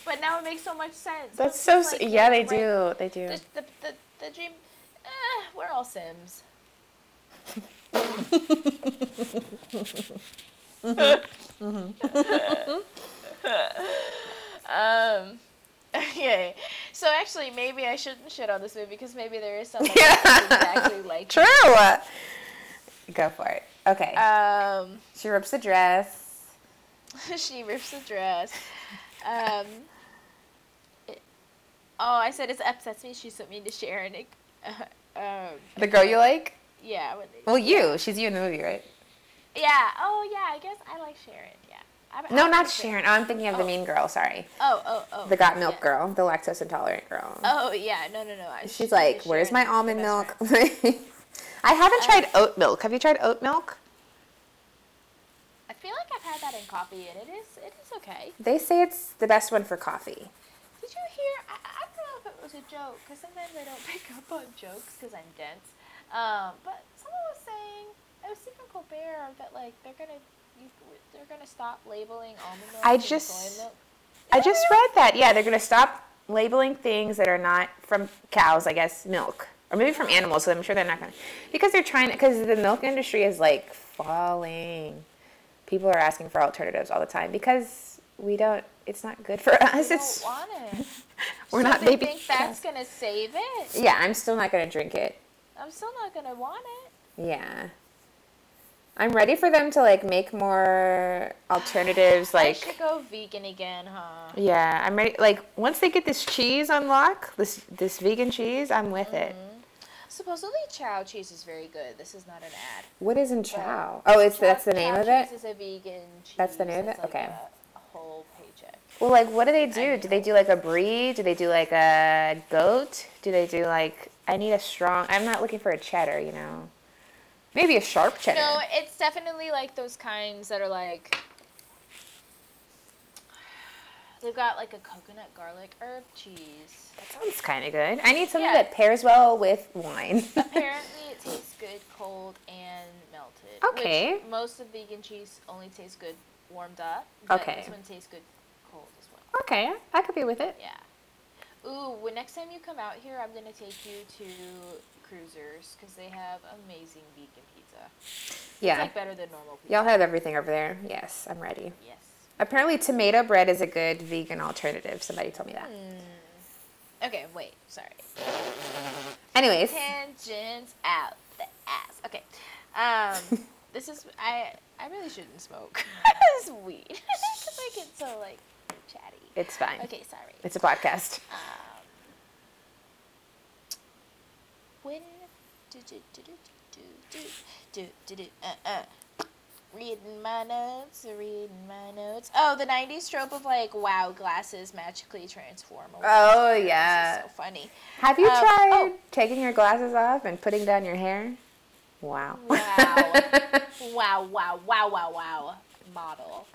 But now it makes so much sense. That's so, like, yeah, they do, they do. The, the, the, the dream, eh, we're all Sims. Mm-hmm. Mm-hmm. um, okay, so actually maybe I shouldn't shit on this movie because maybe there is something yeah. exactly like True. It. True! Go for it. Okay. Um, she rips a dress. she rips a dress. Um, it, oh, I said it upsets me. She sent me to Sharon. It, uh, um, the girl you like? Yeah. When they, well, you. She's you in the movie, right? Yeah. Oh, yeah. I guess I like Sharon. Yeah. I, no, I not Sharon. Oh, I'm thinking of oh. the mean girl. Sorry. Oh, oh, oh. The got milk yeah. girl. The lactose intolerant girl. Oh, yeah. No, no, no. I, She's like, where's Sharon my almond milk? I haven't tried um, oat milk. Have you tried oat milk? I feel like I've had that in coffee, and it is it is okay. They say it's the best one for coffee. Did you hear? I, I don't know if it was a joke, because sometimes I don't pick up on jokes because I'm dense. Um, but someone was saying, it was Stephen Colbert, that like they're gonna you, they're gonna stop labeling almond milk. I just milk. I just read that. Yeah, they're gonna stop labeling things that are not from cows, I guess, milk. Or maybe from animals, so I'm sure they're not going to. Because they're trying, because the milk industry is like falling. People are asking for alternatives all the time because we don't, it's not good for us. We don't want it. We're not baby. Do you think that's going to save it? Yeah, I'm still not going to drink it. I'm still not going to want it. Yeah. I'm ready for them to like make more alternatives. Like I should go vegan again, huh? Yeah, I'm ready. Like once they get this cheese on lock, this this vegan cheese, I'm with mm-hmm. it. Supposedly chow cheese is very good. This is not an ad. What is in chow? But oh, it's chow, that's the name of it. Chow cheese is a vegan cheese. That's the name of it. Like okay. A, a whole paycheck. Well, like what do they do? I mean, do they do like a brie? Do they do like a goat? Do they do like I need a strong? I'm not looking for a cheddar, you know. Maybe a sharp cheddar. No, it's definitely like those kinds that are like, they've got like a coconut garlic herb cheese. That sounds kind of good. I need something yeah. that pairs well with wine. Apparently it tastes good cold and melted. Okay. Which most of vegan cheese only tastes good warmed up. But okay. This one tastes good cold as well. Okay, I could be with it. Yeah. Ooh, when next time you come out here, I'm going to take you to Cruisers because they have amazing vegan pizza. Yeah, it's like better than normal pizza. Y'all have everything over there. Yes, I'm ready. Yes. Apparently, tomato bread is a good vegan alternative. Somebody told me that. Mm. Okay, wait. Sorry. Anyways. Tangents out the ass. Okay. Um, this is I. I really shouldn't smoke this weed because I get so like chatty. It's fine. Okay, sorry. It's a podcast. Um, When do do do do do do do do uh uh reading my notes, reading my notes. Oh, the nineties trope of like wow glasses magically transform. Oh yeah, so funny. Have you um, tried oh. taking your glasses off and putting down your hair? Wow. Wow. wow. Wow. Wow. Wow. Wow. Model.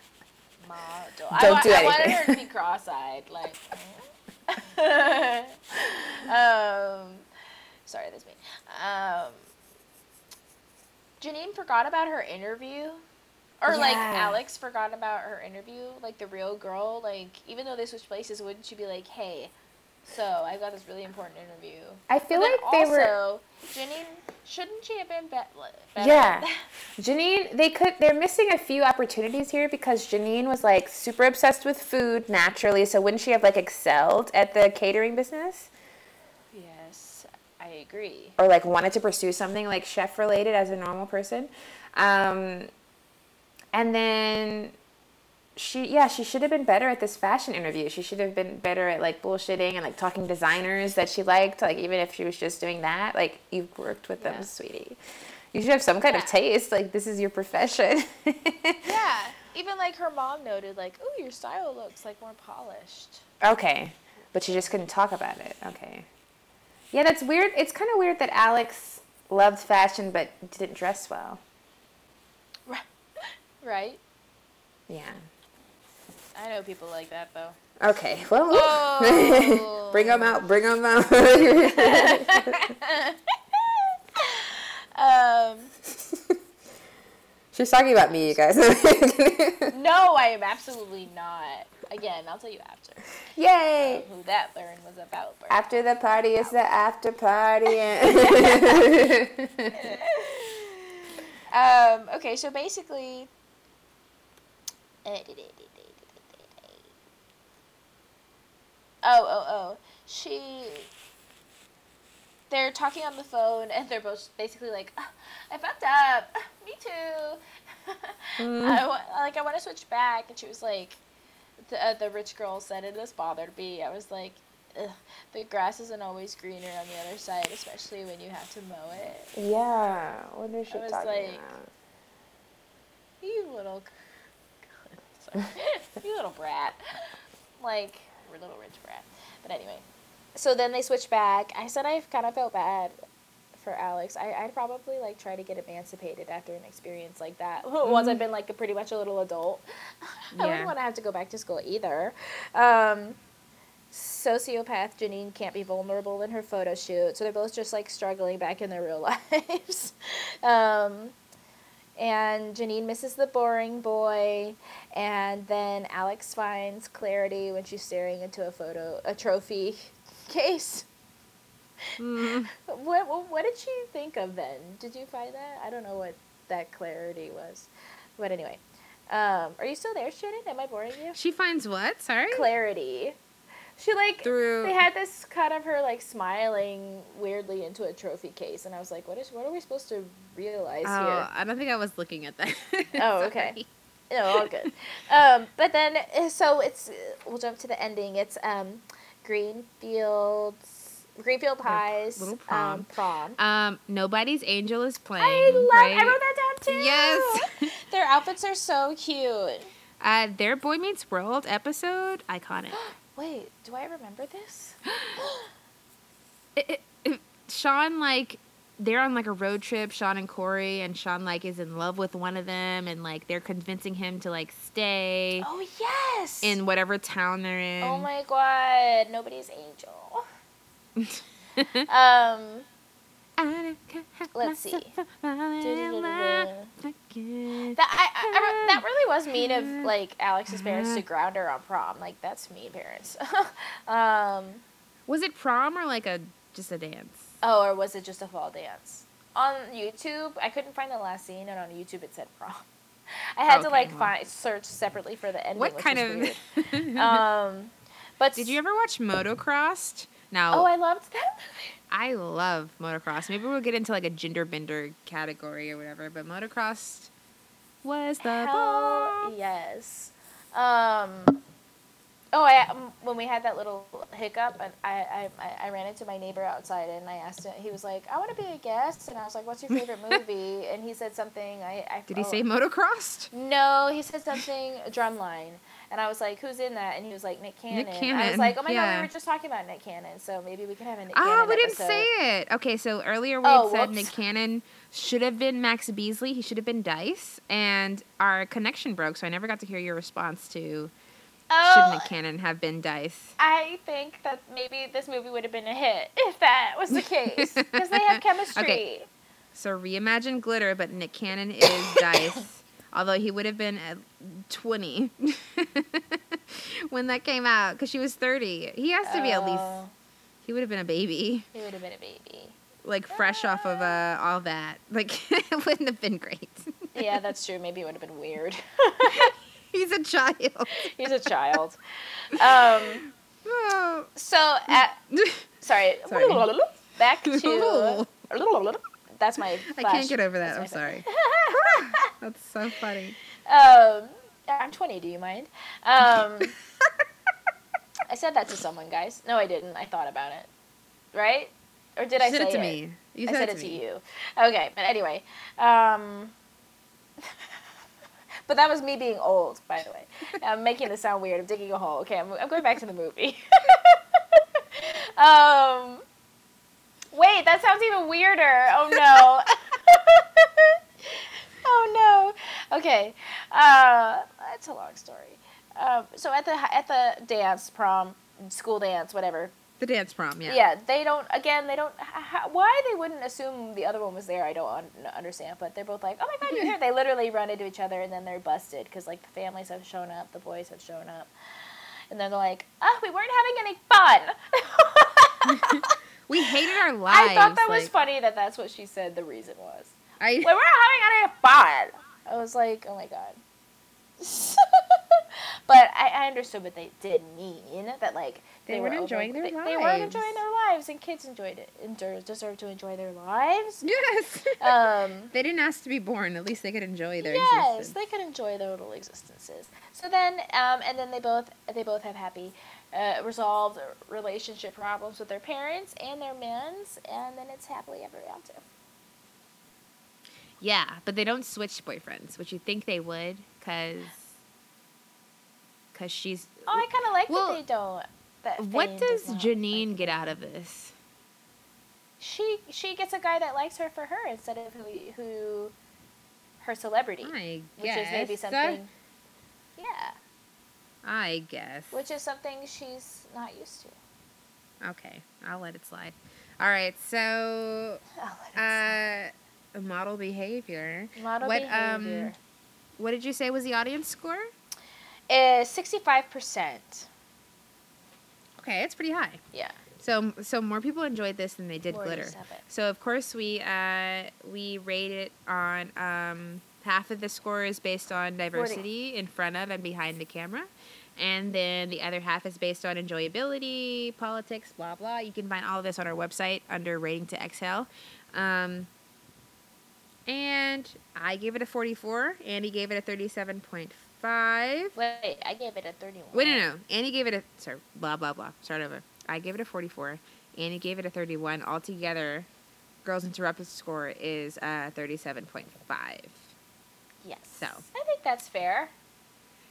Model. Don't I, do I, anything. I wanted her to be cross-eyed. Like. um. Sorry, that's me. Um, Janine forgot about her interview. Or, yeah. like, Alex forgot about her interview. Like, the real girl. Like, even though they switched places, wouldn't she be like, hey, so I've got this really important interview. I feel but like they also, were... Also, Janine, shouldn't she have been better? Yeah. Janine, they could, they're missing a few opportunities here because Janine was, like, super obsessed with food naturally. So wouldn't she have, like, excelled at the catering business? I agree. Or like wanted to pursue something like chef related as a normal person. Um, and then she, yeah, she should have been better at this fashion interview. She should have been better at like bullshitting and like talking designers that she liked. Like even if she was just doing that, like you've worked with them, yeah. sweetie. You should have some kind yeah. of taste. Like this is your profession. yeah. Even like her mom noted like, oh, your style looks like more polished. Okay. But she just couldn't talk about it. Okay. Yeah, that's weird. It's kind of weird that Alex loved fashion but didn't dress well. Right? Yeah. I know people like that, though. Okay, well, oh. bring them out, bring them out. um, She's talking about me, you guys. No, I am absolutely not. Again, I'll tell you after. Yay! Um, who that learn was about. Burn. After the party is the after party. um, okay, so basically... Oh, oh, oh. She... They're talking on the phone, and they're both basically like, oh, I fucked up. Oh, me too. Mm. I wa- like, I want to switch back. And she was like, the, uh, the rich girl said, it has bothered me. I was like, ugh, the grass isn't always greener on the other side, especially when you have to mow it. Yeah. What is she talking about? I was like, about? you little... Sorry. You little brat. Like... We're little rich brat. But anyway. So then they switch back. I said I kind of felt bad for Alex. I, I'd probably, like, try to get emancipated after an experience like that. Mm-hmm. Once I'd been, like, a pretty much a little adult. Yeah. I wouldn't want to have to go back to school either. Um, sociopath Janine can't be vulnerable in her photo shoot. So they're both just, like, struggling back in their real lives. um... And Janine misses the boring boy, and then Alex finds clarity when she's staring into a photo, a trophy case. Mm. What, what what did you think of then? Did you find that? I don't know what that clarity was, but anyway, um, are you still there, Shannon? Am I boring you? She finds what? Sorry. Clarity. She like Through. They had this cut of her like smiling weirdly into a trophy case, and I was like, "What is? What are we supposed to realize oh, here?" I don't think I was looking at that. Oh, okay. No, all good. Um, but then, so it's we'll jump to the ending. It's um, Greenfield's Greenfield Pie's little prom. Um, prom. Um, Nobody's Angel is playing. I love. Right? I wrote that down too. Yes. Their outfits are so cute. Uh, their Boy Meets World episode, iconic. Wait, do I remember this? it, it, it, Sean, like, they're on, like, a road trip, Sean and Corey, and Sean, like, is in love with one of them, and, like, they're convincing him to, like, stay. Oh, yes! In whatever town they're in. Oh, my God. Nobody's Angel. um... Let's see. That I, I that really was mean of like Alex's parents to ground her on prom. Like that's mean parents. um, was it prom or like a just a dance? Oh, or was it just a fall dance? On YouTube, I couldn't find the last scene, and on YouTube it said prom. I had okay, to like well. find search separately for the ending. What which kind was of? Weird. um, but did you ever watch Motocrossed? Now, oh, I loved that movie. I love Motocross. Maybe we'll get into, like, a gender bender category or whatever, but Motocross was the ball. Yes. Um, oh, I um, when we had that little hiccup, and I, I I ran into my neighbor outside, and I asked him, he was like, I want to be a guest, and I was like, what's your favorite movie? And he said something. I, I Did he oh, say Motocross? No, he said something, Drumline. And I was like, who's in that? And he was like, Nick Cannon. Nick Cannon. I was like, oh, my yeah. God, we were just talking about Nick Cannon, so maybe we can have a Nick oh, Cannon Oh, we didn't episode. say it. Okay, so earlier we oh, had said whoops. Nick Cannon should have been Max Beasley. He should have been Dice. And our connection broke, so I never got to hear your response to oh, should Nick Cannon have been Dice. I think that maybe this movie would have been a hit if that was the case, because they have chemistry. Okay. So reimagine Glitter, but Nick Cannon is Dice. Although he would have been at twenty when that came out, because she was thirty. He has to be oh. at least, he would have been a baby. He would have been a baby. Like, ah. fresh off of uh, all that. Like, it wouldn't have been great. Yeah, that's true. Maybe it would have been weird. He's a child. He's a child. Um, oh. So, at, sorry. sorry. Back to, that's my flash. I can't get over that. I'm sorry. That's so funny. Um, I'm twenty. Do you mind? Um, I said that to someone, guys. No, I didn't. I thought about it. Right? Or did you I say it? You said it to me. You said I said it to, it to you. Okay, but anyway. Um, but that was me being old, by the way. I'm making this sound weird. I'm digging a hole. Okay, I'm, I'm going back to the movie. um, Wait, that sounds even weirder. Oh, no. Oh, no. Okay. Uh, that's a long story. Uh, so at the at the dance prom, school dance, whatever. The dance prom, yeah. Yeah, they don't, again, they don't, ha, why they wouldn't assume the other one was there, I don't un, understand, but they're both like, oh my God, you're here. They literally run into each other, and then they're busted, because, like, the families have shown up, the boys have shown up, and then they're like, oh, we weren't having any fun. We hated our lives. I thought that like, was funny that that's what she said the reason was. I, we weren't having any fun. I was like, oh my God. But I, I understood what they did mean, that, like, They, they weren't were enjoying over, their they, lives. They weren't enjoying their lives, and kids enjoyed it and deserve to enjoy their lives. Yes. Um, they didn't ask to be born. At least they could enjoy their yes, existence. Yes, they could enjoy their little existences. So then, um, and then they both they both have happy, uh, resolved relationship problems with their parents and their men's, and then it's happily ever after. Yeah, but they don't switch boyfriends, which you think they would, because because she's. Oh, I kind of like well, that they don't. What does, does Janine like get out of this? She she gets a guy that likes her for her instead of who who her celebrity, I guess. Which is maybe something. Uh, yeah. I guess. Which is something she's not used to. Okay, I'll let it slide. All right, so I'll let it slide. Uh, model behavior. Model what, behavior. Um, what did you say was the audience score? Uh, sixty-five percent. Okay, it's pretty high. Yeah. So so more people enjoyed this than they did more Glitter. So of course we uh, we rate it on um, half of the score is based on diversity forty in front of and behind the camera, and then the other half is based on enjoyability, politics, blah blah. You can find all of this on our website under Rating to Exhale. Um, and I gave it a forty-four. Andy gave it a thirty-seven point five. Five. Wait, I gave it a thirty-one. Wait, no, no. Annie gave it a... Sorry, blah, blah, blah. Start over. I gave it a forty-four. Annie gave it a thirty-one. Altogether, Girls Interrupted score is uh, thirty-seven point five. Yes. So I think that's fair.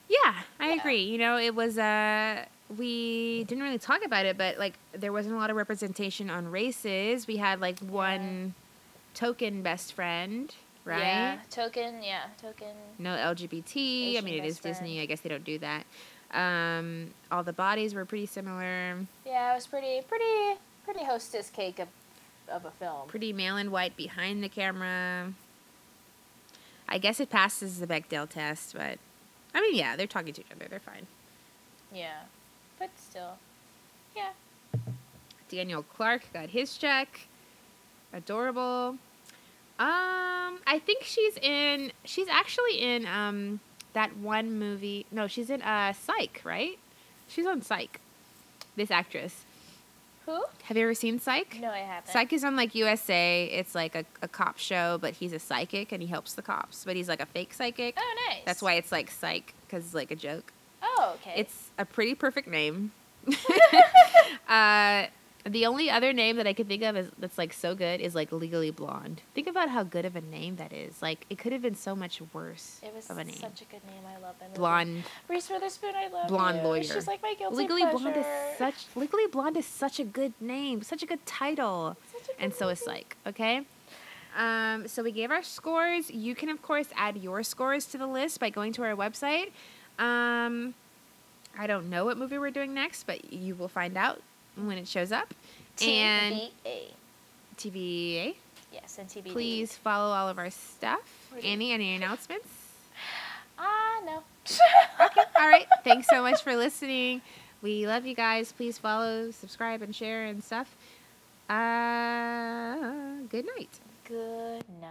Yeah, I yeah. agree. You know, it was... Uh, we didn't really talk about it, but, like, there wasn't a lot of representation on races. We had, like, one yeah. token best friend... Right? Yeah, token, yeah, token. No L G B T. Asian I mean, it is Disney. Friend. I guess they don't do that. Um, all the bodies were pretty similar. Yeah, it was pretty, pretty, pretty hostess cake of, of a film. Pretty male and white behind the camera. I guess it passes the Bechdel test, but, I mean, yeah, they're talking to each other. They're fine. Yeah, but still, yeah. Daniel Clark got his check. Adorable. Um, I think she's in, she's actually in, um, that one movie. No, she's in, uh, Psych, right? She's on Psych, this actress. Who? Have you ever seen Psych? No, I haven't. Psych is on, like, U S A. It's, like, a, a cop show, but he's a psychic, and he helps the cops. But he's, like, a fake psychic. Oh, nice. That's why it's, like, Psych, because it's, like, a joke. Oh, okay. It's a pretty perfect name. uh... The only other name that I could think of is that's, like, so good is, like, Legally Blonde. Think about how good of a name that is. Like, it could have been so much worse of a name. It was such a good name. I love that. Blonde. Reese Witherspoon, I love Blonde you. Lawyer. She's, like, my guilty Legally pleasure. Blonde is such, Legally Blonde is such a good name. Such a good title. Such a good and so name. Is Psych, okay? Um, so we gave our scores. You can, of course, add your scores to the list by going to our website. Um, I don't know what movie we're doing next, but you will find out when it shows up. T B A. T B A? Yes, and T B A. Please follow all of our stuff. Annie, any announcements? Ah, uh, no. Okay, all right. Thanks so much for listening. We love you guys. Please follow, subscribe, and share and stuff. Uh, good night. Good night.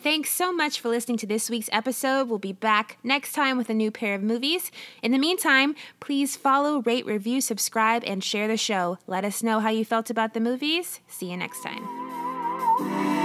Thanks so much for listening to this week's episode. We'll be back next time with a new pair of movies. In the meantime, please follow, rate, review, subscribe, and share the show. Let us know how you felt about the movies. See you next time.